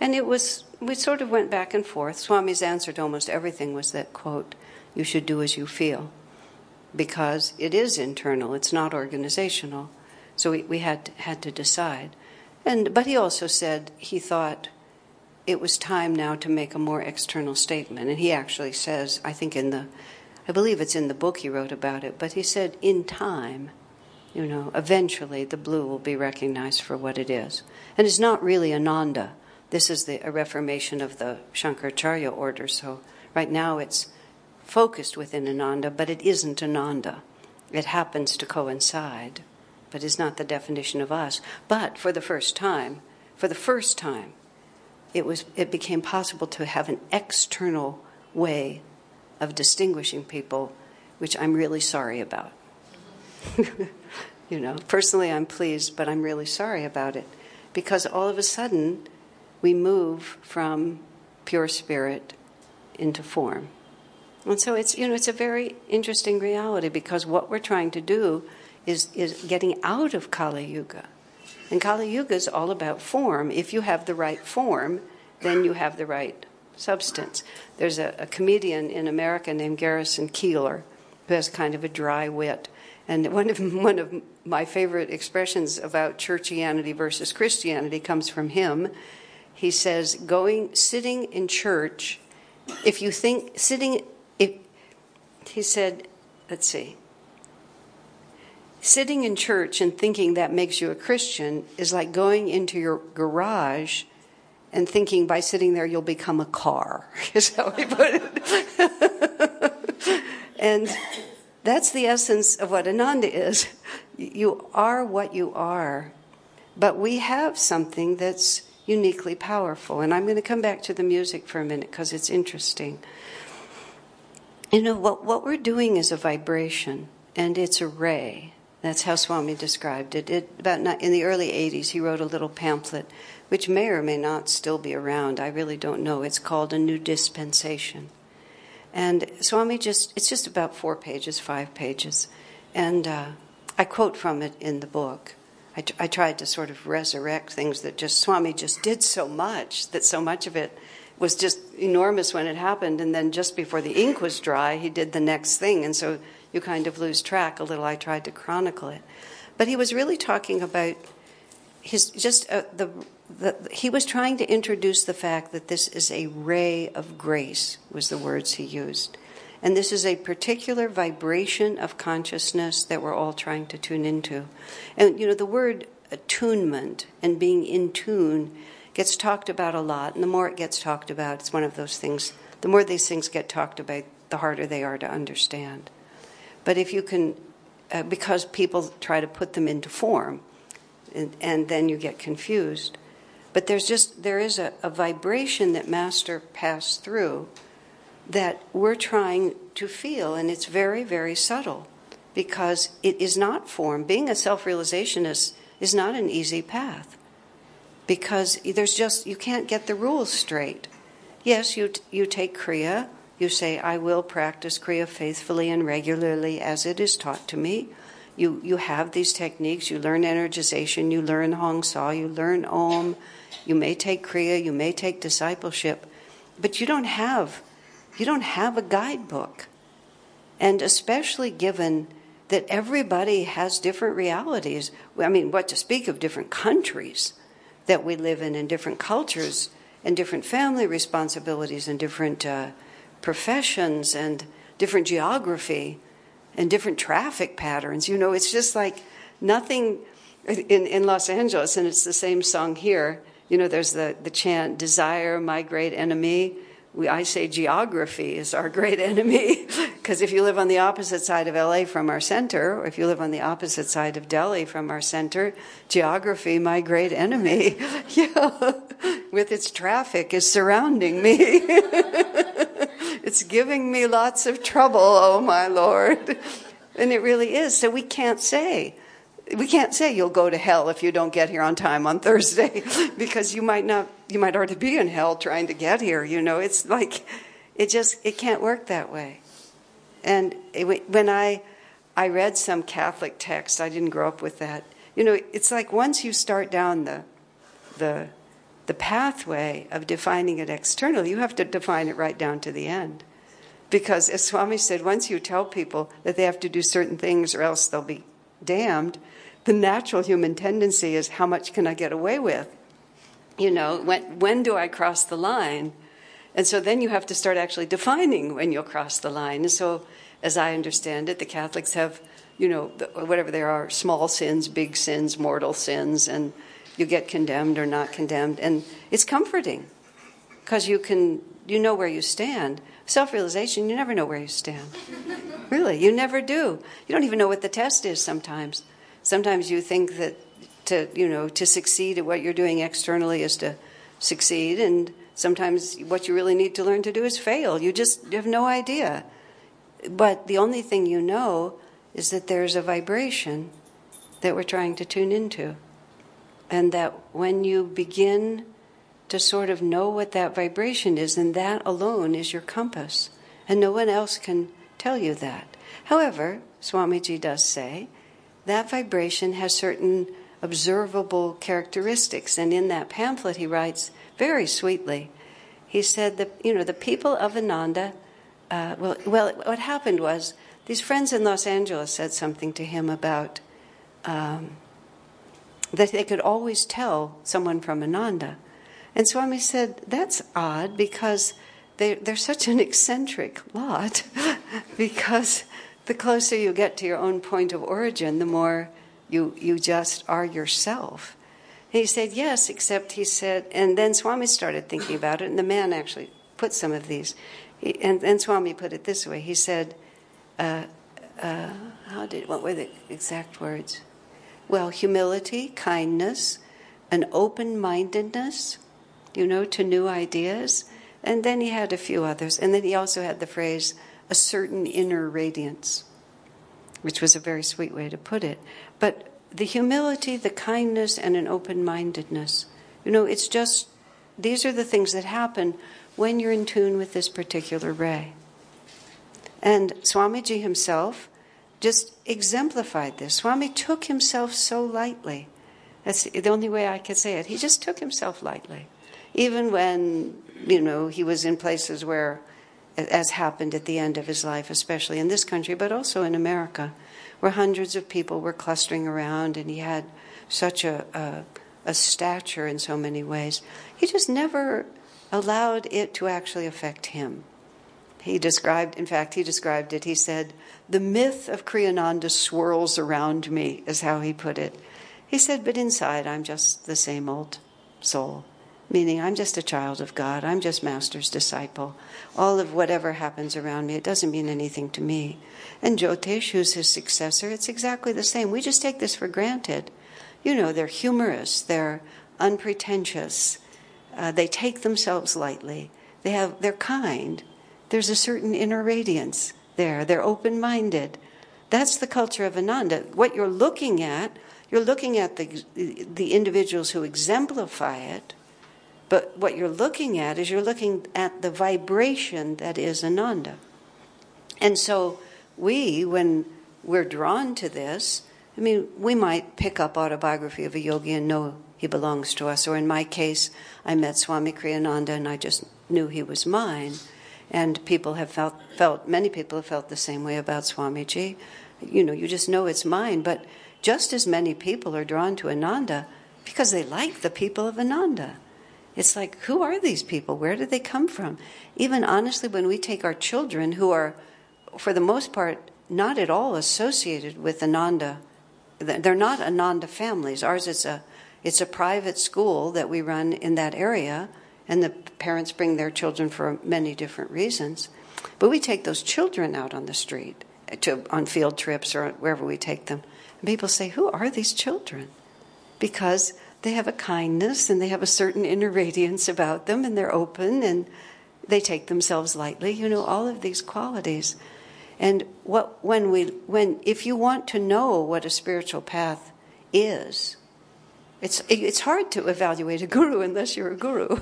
And we sort of went back and forth. Swami's answer to almost everything was that, quote, "You should do as you feel," because it is internal, it's not organizational. So we had to decide. But he also said he thought it was time now to make a more external statement. And he actually says, I think in the I believe it's in the book he wrote about it, but he said in time, you know, eventually the blue will be recognized for what it is. And it's not really Ananda. This is a reformation of the Shankaracharya order, so right now it's focused within Ananda, but it isn't Ananda. It happens to coincide, but it's not the definition of us. But for the first time, it became possible to have an external way of distinguishing people, which I'm really sorry about. You know, personally I'm pleased, but I'm really sorry about it, because all of a sudden we move from pure spirit into form. And so it's a very interesting reality, because what we're trying to do is getting out of Kali Yuga. And Kali Yuga is all about form. If you have the right form, then you have the right substance. There's a comedian in America named Garrison Keillor who has kind of a dry wit. And one of my favorite expressions about churchianity versus Christianity comes from him. He says, sitting in church, if you think, sitting in church and thinking that makes you a Christian is like going into your garage and thinking by sitting there you'll become a car, is how he put it. And that's the essence of what Ananda is. You are what you are, but we have something that's uniquely powerful. And I'm going to come back to the music for a minute, because it's interesting. You know, what we're doing is a vibration, and it's a ray. That's how Swami described it. In the early 80s, he wrote a little pamphlet, which may or may not still be around. I really don't know. It's called A New Dispensation. And Swami it's just about 5 pages. And I quote from it in the book. I tried to sort of resurrect things that Swami just did so much, that so much of it was just enormous when it happened. And then just before the ink was dry, he did the next thing. And so you kind of lose track a little. I tried to chronicle it. But he was really talking about he was trying to introduce the fact that this is a ray of grace, was the words he used. And this is a particular vibration of consciousness that we're all trying to tune into. And, you know, the word attunement and being in tune gets talked about a lot. And the more it gets talked about, it's one of those things, the more these things get talked about, the harder they are to understand. But if you can, because people try to put them into form, and then you get confused. But there is a vibration that Master passed through that we're trying to feel, and it's very, very subtle, because it is not form. Being a self-realizationist is not an easy path, because you can't get the rules straight. Yes, you take Kriya, you say, I will practice Kriya faithfully and regularly as it is taught to me. You have these techniques, you learn energization, you learn Hong Sa, you learn Om, you may take Kriya, you may take discipleship, but you don't have a guidebook. And especially given that everybody has different realities, I mean, what to speak of different countries that we live in, and different cultures, and different family responsibilities, and different professions, and different geography, and different traffic patterns. You know, it's just like nothing in Los Angeles, and it's the same song here. You know, there's the chant, desire, my great enemy. I say geography is our great enemy, because if you live on the opposite side of LA from our center, or if you live on the opposite side of Delhi from our center, geography, my great enemy, with its traffic, is surrounding me. It's giving me lots of trouble, oh my Lord. And it really is. So we can't say you'll go to hell if you don't get here on time on Thursday, because you might already be in hell trying to get here. You know, it's like, it can't work that way. And when I read some Catholic text, I didn't grow up with that. You know, it's like once you start down the pathway of defining it externally, you have to define it right down to the end. Because as Swami said, once you tell people that they have to do certain things or else they'll be damned, the natural human tendency is, how much can I get away with? You know, when do I cross the line? And so then you have to start actually defining when you'll cross the line. And so as I understand it, the Catholics have, you know, whatever there are, small sins, big sins, mortal sins, and you get condemned or not condemned. And it's comforting because you know where you stand. Self-realization, you never know where you stand. Really, you never do. You don't even know what the test is sometimes. Sometimes you think that to succeed at what you're doing externally is to succeed, and sometimes what you really need to learn to do is fail. You have no idea. But the only thing you know is that there's a vibration that we're trying to tune into, and that when you begin to sort of know what that vibration is, and that alone is your compass, and no one else can tell you that. However, Swamiji does say that vibration has certain observable characteristics, and in that pamphlet he writes very sweetly. He said that, the people of Ananda, what happened was these friends in Los Angeles said something to him about that they could always tell someone from Ananda. And Swami said, that's odd, because they're such an eccentric lot, because the closer you get to your own point of origin, the more you just are yourself. And he said, yes, except he said, and then Swami started thinking about it, and the man actually put some of these. And Swami put it this way. He said, what were the exact words? Well, humility, kindness, an open-mindedness, to new ideas. And then he had a few others. And then he also had the phrase, a certain inner radiance, which was a very sweet way to put it. But the humility, the kindness, and an open-mindedness, it's just, these are the things that happen when you're in tune with this particular ray. And Swamiji himself just exemplified this. Swami took himself so lightly. That's the only way I can say it. He just took himself lightly. Even when, he was in places where, as happened at the end of his life, especially in this country, but also in America, where hundreds of people were clustering around, and he had such a stature in so many ways. He just never allowed it to actually affect him. He described it. He said, the myth of Kriyananda swirls around me, is how he put it. He said, but inside I'm just the same old soul, meaning I'm just a child of God. I'm just Master's disciple. All of whatever happens around me, it doesn't mean anything to me. And Jyotish, who's his successor, it's exactly the same. We just take this for granted. They're humorous. They're unpretentious. They take themselves lightly. They're kind. There's a certain inner radiance there. They're open-minded. That's the culture of Ananda. What you're looking at the individuals who exemplify it, but what you're looking at the vibration that is Ananda. And so when we're drawn to this, we might pick up Autobiography of a Yogi and know he belongs to us. Or in my case, I met Swami Kriyananda and I just knew he was mine. And many people have felt the same way about Swamiji. You just know it's mine. But just as many people are drawn to Ananda because they like the people of Ananda. It's like, who are these people? Where did they come from? Even honestly, when we take our children who are, for the most part, not at all associated with Ananda, they're not Ananda families. Ours is it's a private school that we run in that area, and the parents bring their children for many different reasons. But we take those children out on the street, on field trips or wherever we take them. And people say, who are these children? Because they have a kindness and they have a certain inner radiance about them, and they're open and they take themselves lightly, all of these qualities. And if you want to know what a spiritual path is, it's hard to evaluate a guru unless you're a guru.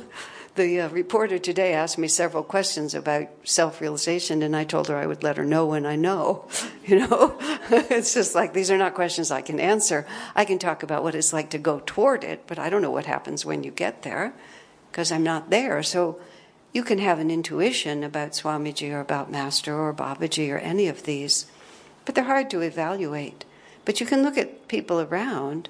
The reporter today asked me several questions about self-realization, and I told her I would let her know when I know. It's just like, these are not questions I can answer. I can talk about what it's like to go toward it, but I don't know what happens when you get there because I'm not there. So you can have an intuition about Swamiji or about Master or Babaji or any of these, but they're hard to evaluate. But you can look at people around,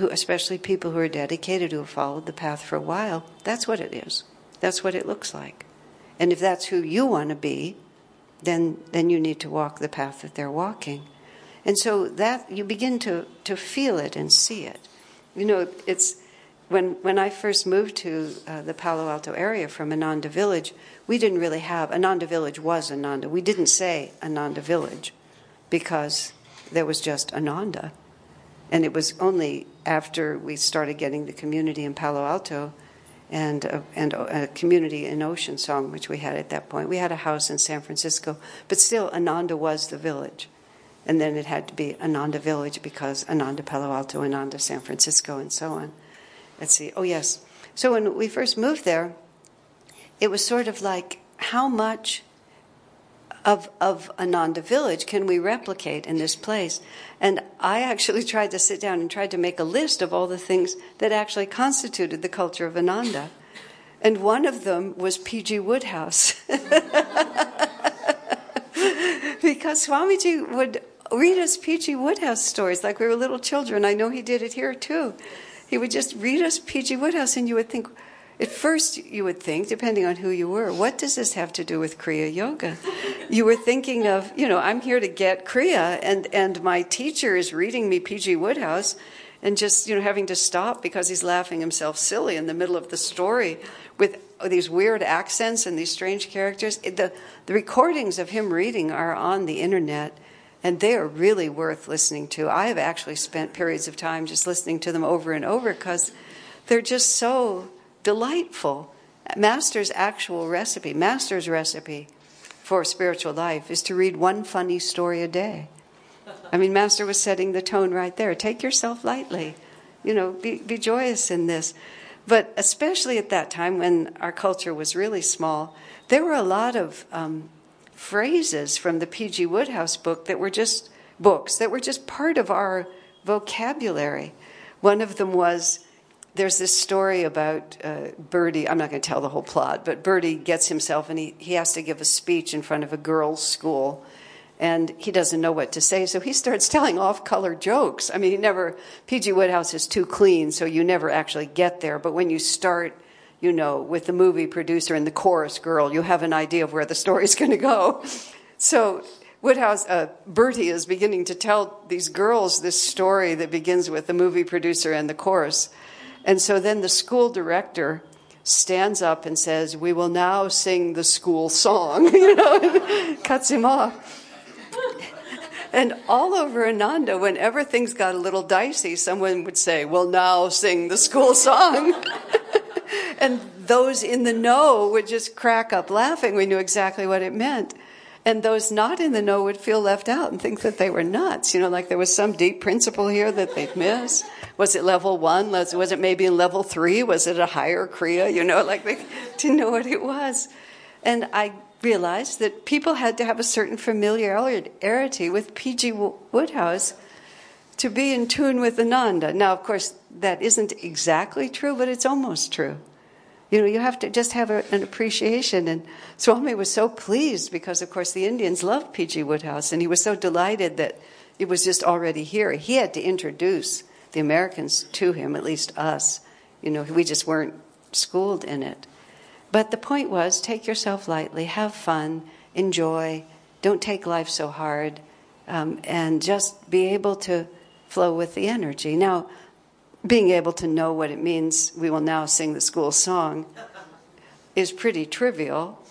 especially people who are dedicated, who have followed the path for a while. That's what it is. That's what it looks like. And if that's who you want to be, then you need to walk the path that they're walking. And so that you begin to feel it and see it. You know, it's when I first moved to the Palo Alto area from Ananda Village, we didn't really have Ananda Village was Ananda. We didn't say Ananda Village because there was just Ananda. And it was only after we started getting the community in Palo Alto and a community in Ocean Song, which we had at that point. We had a house in San Francisco, but still Ananda was the village. And then it had to be Ananda Village because Ananda Palo Alto, Ananda San Francisco, and so on. Let's see. Oh, yes. So when we first moved there, it was sort of like how much of Ananda Village can we replicate in this place? And I actually tried to sit down and tried to make a list of all the things that actually constituted the culture of Ananda. And one of them was P.G. Wodehouse. Because Swamiji would read us P.G. Wodehouse stories like we were little children. I know he did it here too. He would just read us P.G. Wodehouse, and you would think, at first you would think, depending on who you were, what does this have to do with Kriya Yoga? You were thinking of, you know, I'm here to get Kriya, and my teacher is reading me P.G. Wodehouse, and just, you know, having to stop because he's laughing himself silly in the middle of the story with these weird accents and these strange characters. The recordings of him reading are on the internet, and they are really worth listening to. I have actually spent periods of time just listening to them over and over because they're just so delightful. Master's actual recipe, Master's recipe for spiritual life is to read one funny story a day. I mean, Master was setting the tone right there. Take yourself lightly. You know, be joyous in this. But especially at that time when our culture was really small, there were a lot of phrases from the P.G. Wodehouse book that were just books, that were just part of our vocabulary. One of them was, there's this story about Bertie. I'm not going to tell the whole plot, but Bertie gets himself and he has to give a speech in front of a girls' school. And he doesn't know what to say, so he starts telling off-color jokes. I mean, P.G. Wodehouse is too clean, so you never actually get there. But when you start, you know, with the movie producer and the chorus girl, you have an idea of where the story's going to go. So Bertie is beginning to tell these girls this story that begins with the movie producer and the chorus. And so then the school director stands up and says, "We will now sing the school song," you know, and cuts him off. And all over Ananda, whenever things got a little dicey, someone would say, "Well, now sing the school song." And those in the know would just crack up laughing. We knew exactly what it meant. And those not in the know would feel left out and think that they were nuts, you know, like there was some deep principle here that they'd missed. Was it level 1? Was it maybe in level 3? Was it a higher Kriya? You know, like they didn't know what it was. And I realized that people had to have a certain familiarity with P.G. Wodehouse to be in tune with Ananda. Now, of course, that isn't exactly true, but it's almost true. You know, you have to just have an appreciation. And Swami was so pleased because, of course, the Indians loved P.G. Wodehouse, and he was so delighted that it was just already here. He had to introduce the Americans to him, at least us. You know, we just weren't schooled in it. But the point was, take yourself lightly, have fun, enjoy, don't take life so hard, and just be able to flow with the energy. Now, being able to know what it means, we will now sing the school song, is pretty trivial,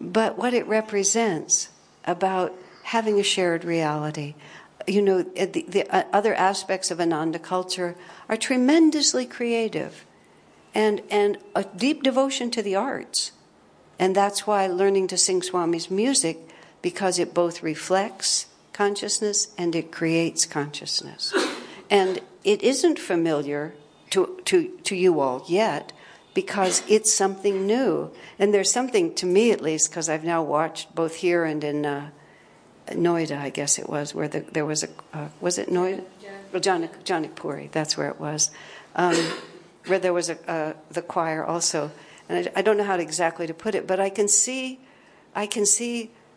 but what it represents about having a shared reality. You know, the other aspects of Ananda culture are tremendously creative. And a deep devotion to the arts. And that's why learning to sing Swami's music, because it both reflects consciousness and it creates consciousness. And it isn't familiar to you all yet, because it's something new. And there's something, to me at least, because I've now watched both here and in Noida, I guess it was, where there was a... was it Noida? Janakpuri, that's where it was. Where there was the choir also, and I don't know how exactly to put it, but I can see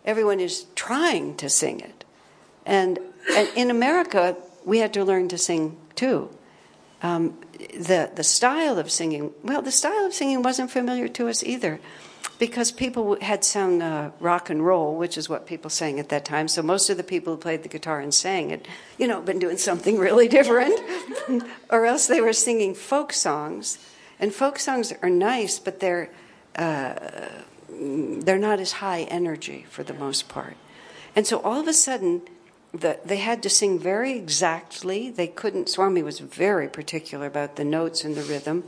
everyone is trying to sing it, and in America we had to learn to sing too. The style of singing wasn't familiar to us either. because people had sung rock and roll, which is what people sang at that time. So most of the people who played the guitar and sang had, you know, been doing something really different. Or else they were singing folk songs. And folk songs are nice, but they're not as high energy for the most part. And so all of a sudden, they had to sing very exactly. They couldn't. Swami was very particular about the notes and the rhythm.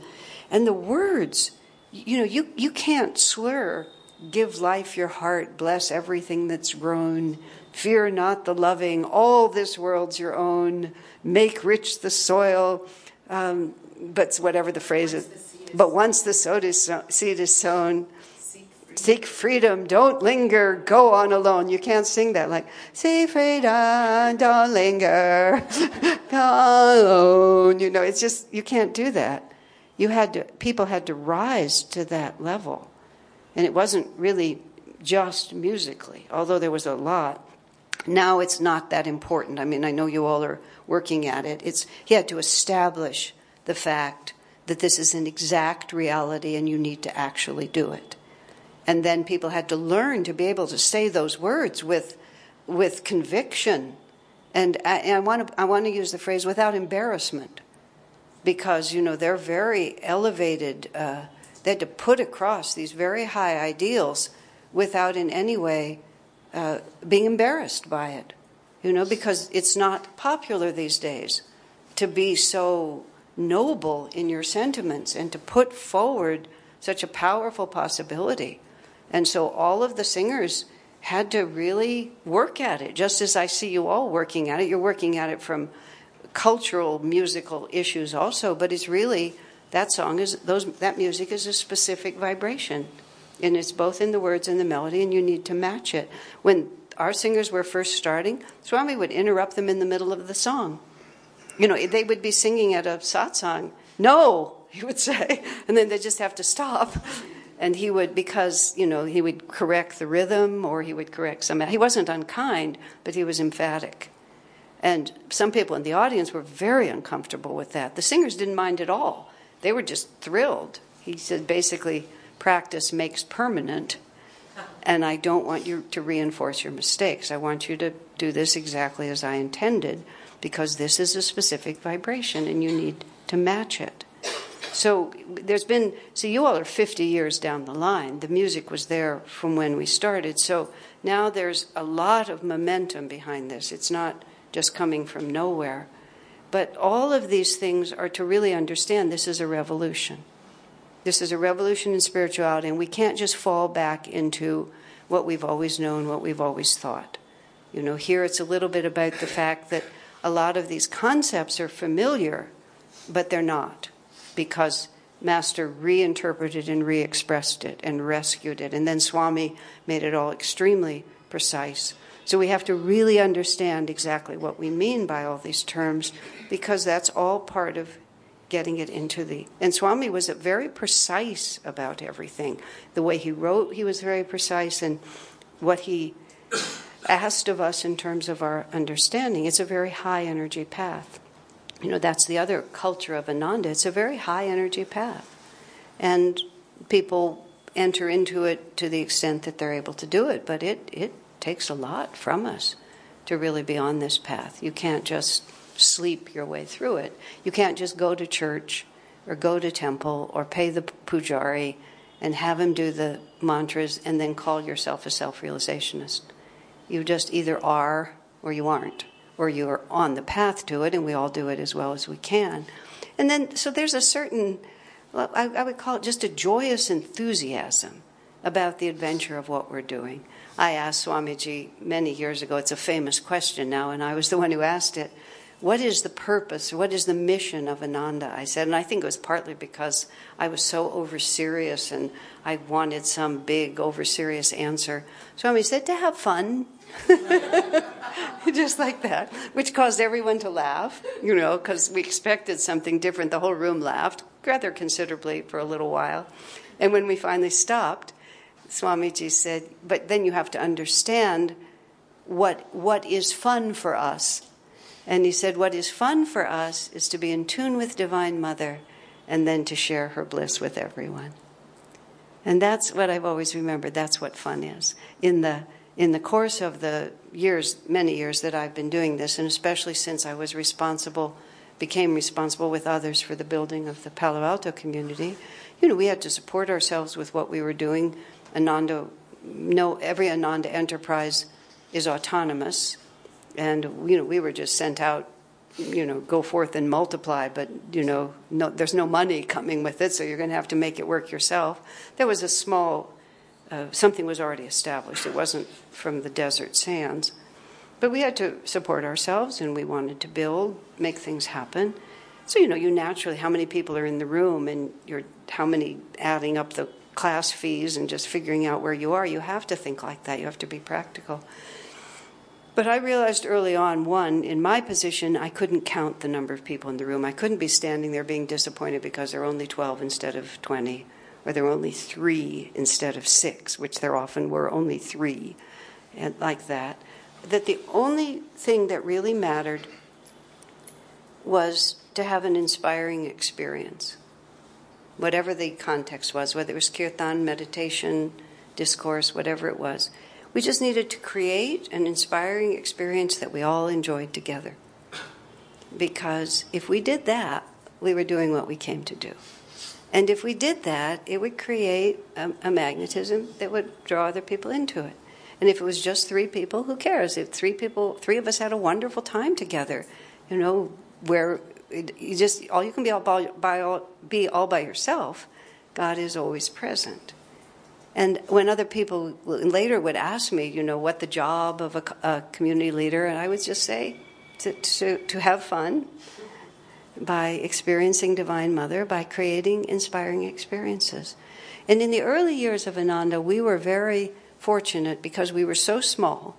And the words, you know, you can't slur, give life your heart, bless everything that's grown, fear not the loving, all this world's your own, make rich the soil, but whatever the phrase is. But once the seed is sown, seek freedom, don't linger, go on alone. You can't sing that like, seek freedom, don't linger, go on alone. You know, it's just, you can't do that. People had to rise to that level. And it wasn't really just musically, although there was a lot. Now it's not that important. I mean, I know you all are working at it. He had to establish the fact that this is an exact reality and you need to actually do it. And then people had to learn to be able to say those words with conviction. And I want to use the phrase without embarrassment. Because, you know, they're very elevated. They had to put across these very high ideals without in any way being embarrassed by it. You know, because it's not popular these days to be so noble in your sentiments and to put forward such a powerful possibility. And so all of the singers had to really work at it, just as I see you all working at it. You're working at it from cultural musical issues also, but it's really that music is a specific vibration, and it's both in the words and the melody, and you need to match it. When our singers were first starting, Swami would interrupt them in the middle of the song. You know, they would be singing at a satsang. No, he would say, and then they just have to stop. And he would, because, you know, he would correct the rhythm, or he would correct some. He wasn't unkind, but he was emphatic. And some people in the audience were very uncomfortable with that. The singers didn't mind at all. They were just thrilled. He said, basically, practice makes permanent, and I don't want you to reinforce your mistakes. I want you to do this exactly as I intended, because this is a specific vibration, and you need to match it. So you all are 50 years down the line. The music was there from when we started. So now there's a lot of momentum behind this. It's not just coming from nowhere. But all of these things are to really understand this is a revolution. This is a revolution in spirituality, and we can't just fall back into what we've always known, what we've always thought. You know, here it's a little bit about the fact that a lot of these concepts are familiar, but they're not, because Master reinterpreted and re-expressed it and rescued it, and then Swami made it all extremely precise. So we have to really understand exactly what we mean by all these terms, because that's all part of getting it into the... And Swami was very precise about everything. The way he wrote, he was very precise, and what he asked of us in terms of our understanding. It's a very high-energy path. You know, that's the other culture of Ananda. It's a very high-energy path. And people enter into it to the extent that they're able to do it, but it takes a lot from us to really be on this path. You can't just sleep your way through it. You can't just go to church or go to temple or pay the pujari and have him do the mantras and then call yourself a self-realizationist. You just either are or you aren't, or you are on the path to it, and we all do it as well as we can. And then, so there's a certain, I would call it just a joyous enthusiasm about the adventure of what we're doing. I asked Swamiji many years ago, it's a famous question now, and I was the one who asked it, what is the purpose, what is the mission of Ananda? I said, and I think it was partly because I was so overserious and I wanted some big overserious answer. Swami said, to have fun. Just like that, which caused everyone to laugh, you know, because we expected something different. The whole room laughed rather considerably for a little while. And when we finally stopped, Swamiji said, but then you have to understand what is fun for us. And he said, what is fun for us is to be in tune with Divine Mother and then to share her bliss with everyone. And that's what I've always remembered. That's what fun is. In the course of the years, many years that I've been doing this, and especially since I was became responsible with others for the building of the Palo Alto community, we had to support ourselves with what we were doing. Every Ananda enterprise is autonomous, and we were just sent out, go forth and multiply, but there's no money coming with it, so you're going to have to make it work yourself. There was a small, something was already established. It wasn't from the desert sands, but we had to support ourselves, and we wanted to build, make things happen. So you naturally, how many people are in the room, and how many adding up the class fees and just figuring out where you are. You have to think like that. You have to be practical. But I realized early on, one, in my position, I couldn't count the number of people in the room. I couldn't be standing there being disappointed because there are only 12 instead of 20, or there are only 3 instead of 6, which there often were only 3, and like that. That the only thing that really mattered was to have an inspiring experience, whatever the context was, whether it was kirtan, meditation, discourse, whatever it was. We just needed to create an inspiring experience that we all enjoyed together. Because if we did that, we were doing what we came to do. And if we did that, it would create a magnetism that would draw other people into it. And if it was just 3 people, who cares? If 3 of us had a wonderful time together, you can be all by yourself. God is always present. And when other people later would ask me, what the job of a community leader, and I would just say to have fun by experiencing Divine Mother, by creating inspiring experiences. And in the early years of Ananda, we were very fortunate because we were so small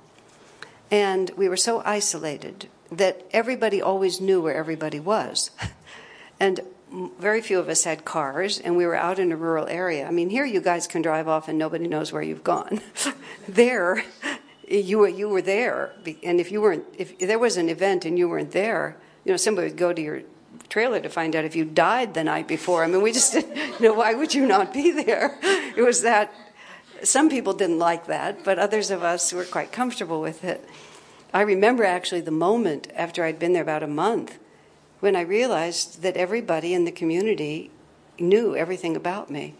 and we were so isolated that everybody always knew where everybody was. And very few of us had cars, and we were out in a rural area. Here you guys can drive off and nobody knows where you've gone. There, you were there, and if there was an event and you weren't there, somebody would go to your trailer to find out if you died the night before. We just didn't, why would you not be there? It was that, some people didn't like that, but others of us were quite comfortable with it. I remember actually the moment after I'd been there about a month when I realized that everybody in the community knew everything about me,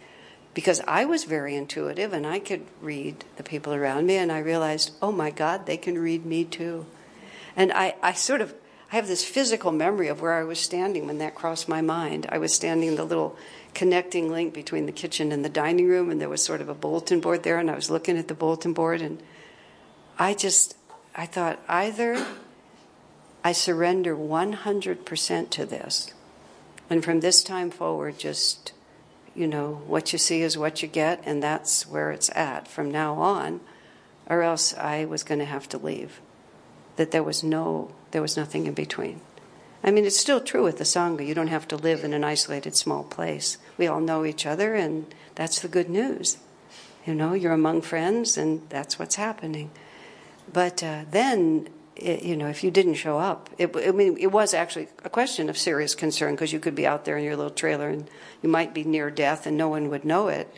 because I was very intuitive and I could read the people around me, and I realized, oh my God, they can read me too. And I have this physical memory of where I was standing when that crossed my mind. I was standing in the little connecting link between the kitchen and the dining room, and there was sort of a bulletin board there, and I was looking at the bulletin board, and I thought, either I surrender 100% to this, and from this time forward, just, what you see is what you get, and that's where it's at from now on, or else I was going to have to leave. That there was nothing in between. It's still true with the Sangha. You don't have to live in an isolated small place. We all know each other, and that's the good news. You're among friends, and that's what's happening. But then, if you didn't show up, it was actually a question of serious concern, because you could be out there in your little trailer and you might be near death and no one would know it.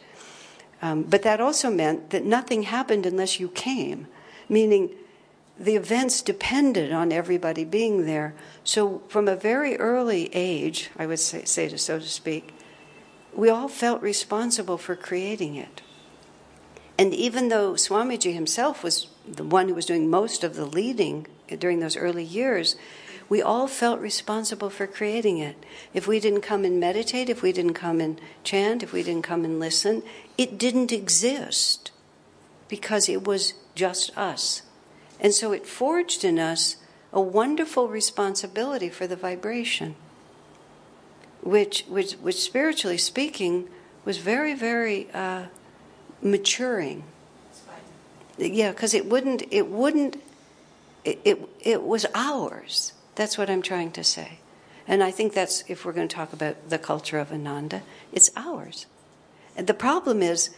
But that also meant that nothing happened unless you came, meaning the events depended on everybody being there. So from a very early age, I would say to, so to speak, we all felt responsible for creating it. And even though Swamiji himself was the one who was doing most of the leading during those early years, we all felt responsible for creating it. If we didn't come and meditate, if we didn't come and chant, if we didn't come and listen, it didn't exist, because it was just us. And so it forged in us a wonderful responsibility for the vibration, which spiritually speaking was very, very maturing. Yeah, because it was ours. That's what I'm trying to say. And I think that's, if we're going to talk about the culture of Ananda, it's ours. And the problem is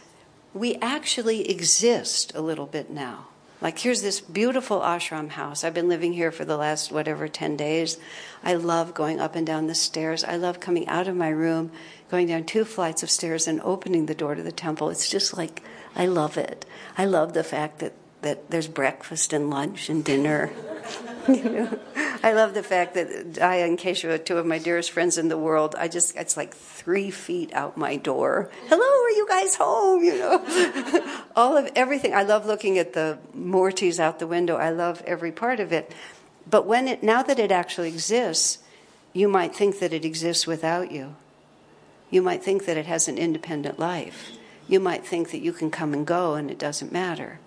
we actually exist a little bit now. Like, here's this beautiful ashram house. I've been living here for the last, 10 days. I love going up and down the stairs. I love coming out of my room, going down 2 flights of stairs and opening the door to the temple. It's just like, I love it. I love the fact that there's breakfast and lunch and dinner. You know? I love the fact that Daya and Keshwa, 2 of my dearest friends in the world, it's like 3 feet out my door. Hello, are you guys home? You know, all of everything. I love looking at the Mortys out the window. I love every part of it. But now that it actually exists, you might think that it exists without you. You might think that it has an independent life. You might think that you can come and go and it doesn't matter.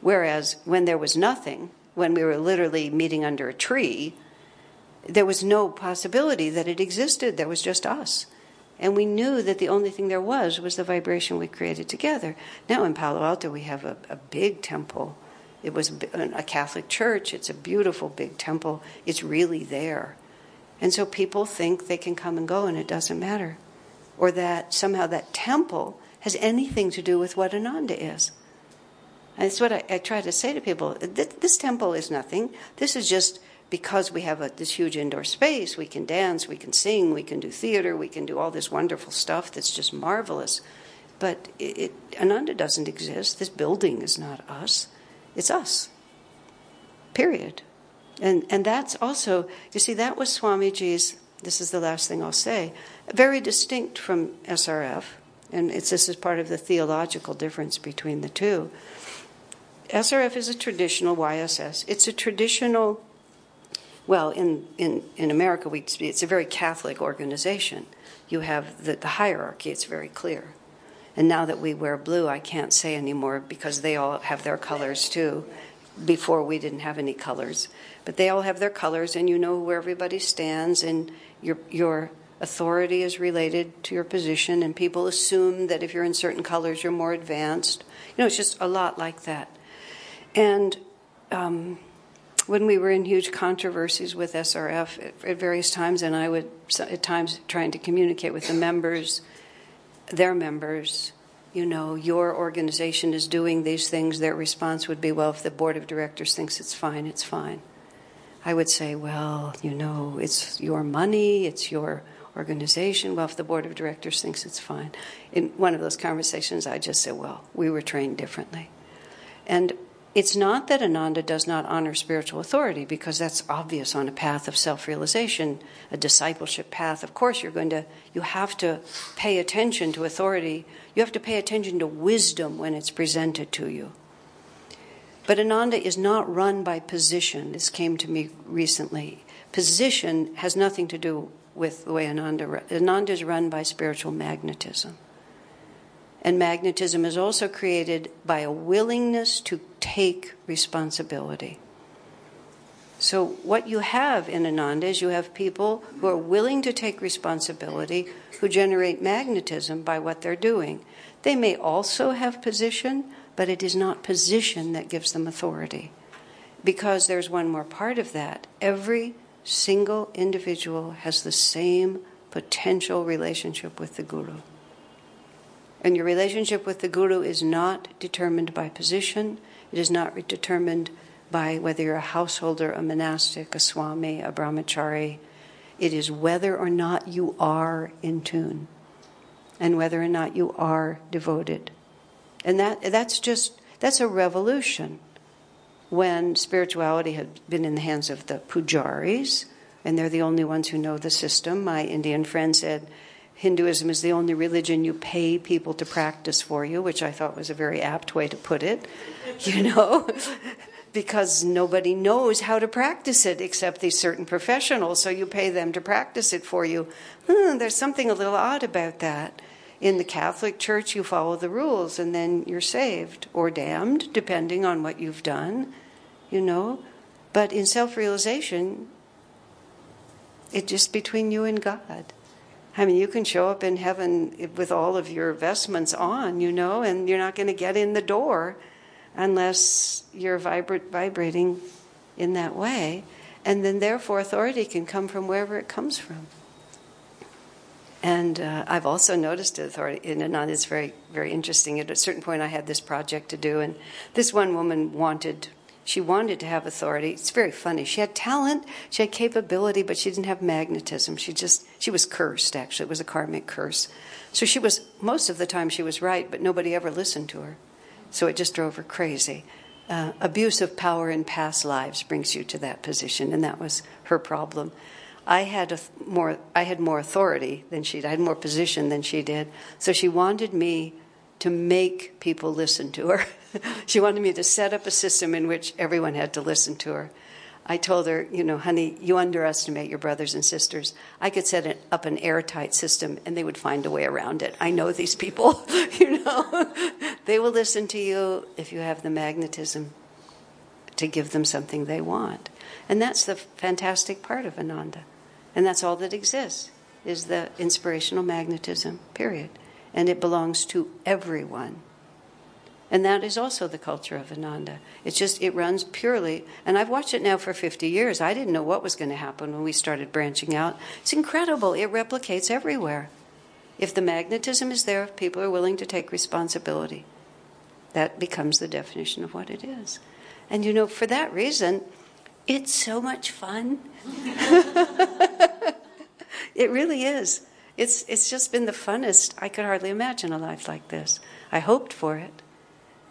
Whereas when there was nothing, when we were literally meeting under a tree, there was no possibility that it existed. There was just us. And we knew that the only thing there was the vibration we created together. Now in Palo Alto, we have a big temple. It was a Catholic church. It's a beautiful big temple. It's really there. And so people think they can come and go and it doesn't matter. Or that somehow that temple has anything to do with what Ananda is. And it's what I try to say to people. This temple is nothing. This is just because we have this huge indoor space. We can dance, we can sing, we can do theater, we can do all this wonderful stuff that's just marvelous. But Ananda doesn't exist. This building is not us. It's us. Period. And that's also, you see, that was Swamiji's, this is the last thing I'll say, very distinct from SRF. And this is part of the theological difference between the two. SRF is a traditional YSS. It's a traditional, well, in America, it's a very Catholic organization. You have the hierarchy. It's very clear. And now that we wear blue, I can't say anymore because they all have their colors too. Before, we didn't have any colors. But they all have their colors, and you know where everybody stands, and your authority is related to your position, and people assume that if you're in certain colors, you're more advanced. You know, it's just a lot like that. And when we were in huge controversies with SRF at various times, and I would at times trying to communicate with the members, their members, you know, your organization is doing these things, their response would be, well, if the board of directors thinks it's fine, it's fine. I would say, well, you know, it's your money, it's your organization. Well, if the board of directors thinks it's fine. In one of those conversations, I just said, well, we were trained differently. And it's not that Ananda does not honor spiritual authority, because that's obvious on a path of self-realization, a discipleship path. Of course, you have to pay attention to authority. You have to pay attention to wisdom when it's presented to you. But Ananda is not run by position. This came to me recently. Position has nothing to do with the way Ananda is run by spiritual magnetism. And magnetism is also created by a willingness to take responsibility. So what you have in Ananda is you have people who are willing to take responsibility, who generate magnetism by what they're doing. They may also have position, but it is not position that gives them authority. Because there's one more part of that. Every single individual has the same potential relationship with the Guru. And your relationship with the Guru is not determined by position. It is not determined by whether you're a householder, a monastic, a swami, a brahmachari. It is whether or not you are in tune and whether or not you are devoted. And that's a revolution. When spirituality had been in the hands of the pujaris, and they're the only ones who know the system. My Indian friend said, Hinduism is the only religion you pay people to practice for you, which I thought was a very apt way to put it, you know, because nobody knows how to practice it except these certain professionals, so you pay them to practice it for you. There's something a little odd about that. In the Catholic Church, you follow the rules, and then you're saved or damned, depending on what you've done, you know. But in self-realization, it's just between you and God. I mean, you can show up in heaven with all of your vestments on, you know, and you're not going to get in the door unless you're vibrating in that way. And then, therefore, authority can come from wherever it comes from. And I've also noticed authority in Ananda. It's very, very interesting. At a certain point, I had this project to do, and this one woman wanted to have authority. It's very funny. She had talent, she had capability, but she didn't have magnetism. She was cursed, actually. It was a karmic curse. So most of the time she was right, but nobody ever listened to her. So it just drove her crazy. Abuse of power in past lives brings you to that position, and that was her problem. I had more authority than she did. I had more position than she did. So she wanted me to make people listen to her. She wanted me to set up a system in which everyone had to listen to her. I told her, honey, you underestimate your brothers and sisters. I could set up an airtight system, and they would find a way around it. I know these people, They will listen to you if you have the magnetism to give them something they want. And that's the fantastic part of Ananda. And that's all that exists, is the inspirational magnetism, period. And it belongs to everyone. And that is also the culture of Ananda. It's just, it runs purely, and I've watched it now for 50 years. I didn't know what was going to happen when we started branching out. It's incredible. It replicates everywhere. If the magnetism is there, people are willing to take responsibility. That becomes the definition of what it is. And for that reason, it's so much fun. It really is. It's just been the funnest. I could hardly imagine a life like this. I hoped for it,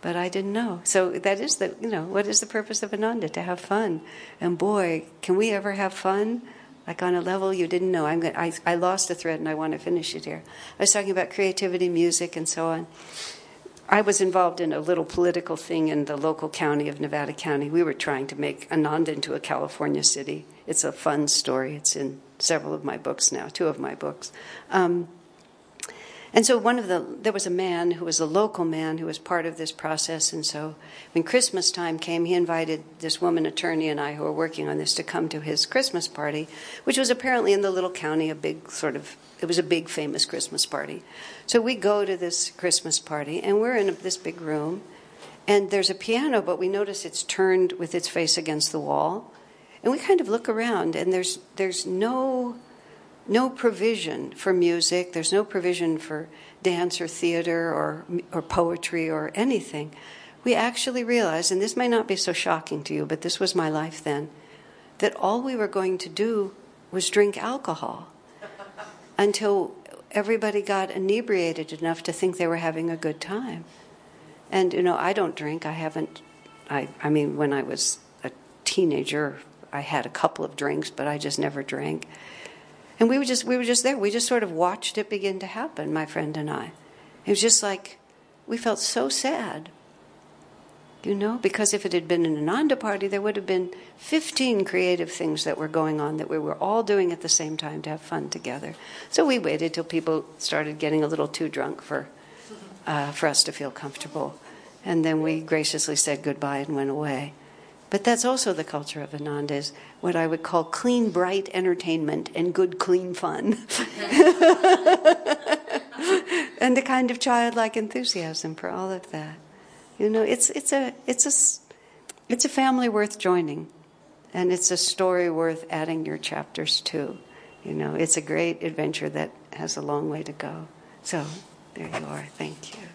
but I didn't know. So that is the, what is the purpose of Ananda? To have fun. And boy, can we ever have fun? Like on a level you didn't know. I lost a thread and I want to finish it here. I was talking about creativity, music, and so on. I was involved in a little political thing in the local county of Nevada County. We were trying to make Ananda into a California city. It's a fun story. It's in several of my books now, 2 of my books. And so there was a man who was a local man who was part of this process. And so when Christmas time came, he invited this woman attorney and I who were working on this to come to his Christmas party, which was apparently in the little county, it was a big famous Christmas party. So we go to this Christmas party and we're in this big room and there's a piano, but we notice it's turned with its face against the wall. And we kind of look around and there's no provision for music. There's no provision for dance or theater or poetry or anything. We actually realized, and this may not be so shocking to you, but this was my life then, that all we were going to do was drink alcohol until everybody got inebriated enough to think they were having a good time. And, I don't drink. I mean, when I was a teenager, I had a couple of drinks, but I just never drank. And we were just there. We just sort of watched it begin to happen, my friend and I. It was just like, we felt so sad, because if it had been an Ananda party, there would have been 15 creative things that were going on that we were all doing at the same time to have fun together. So we waited till people started getting a little too drunk for us to feel comfortable. And then we graciously said goodbye and went away. But that's also the culture of Ananda, is what I would call clean, bright entertainment and good, clean fun. And a kind of childlike enthusiasm for all of that. It's a family worth joining, and it's a story worth adding your chapters to. It's a great adventure that has a long way to go. So there you are. Thank you.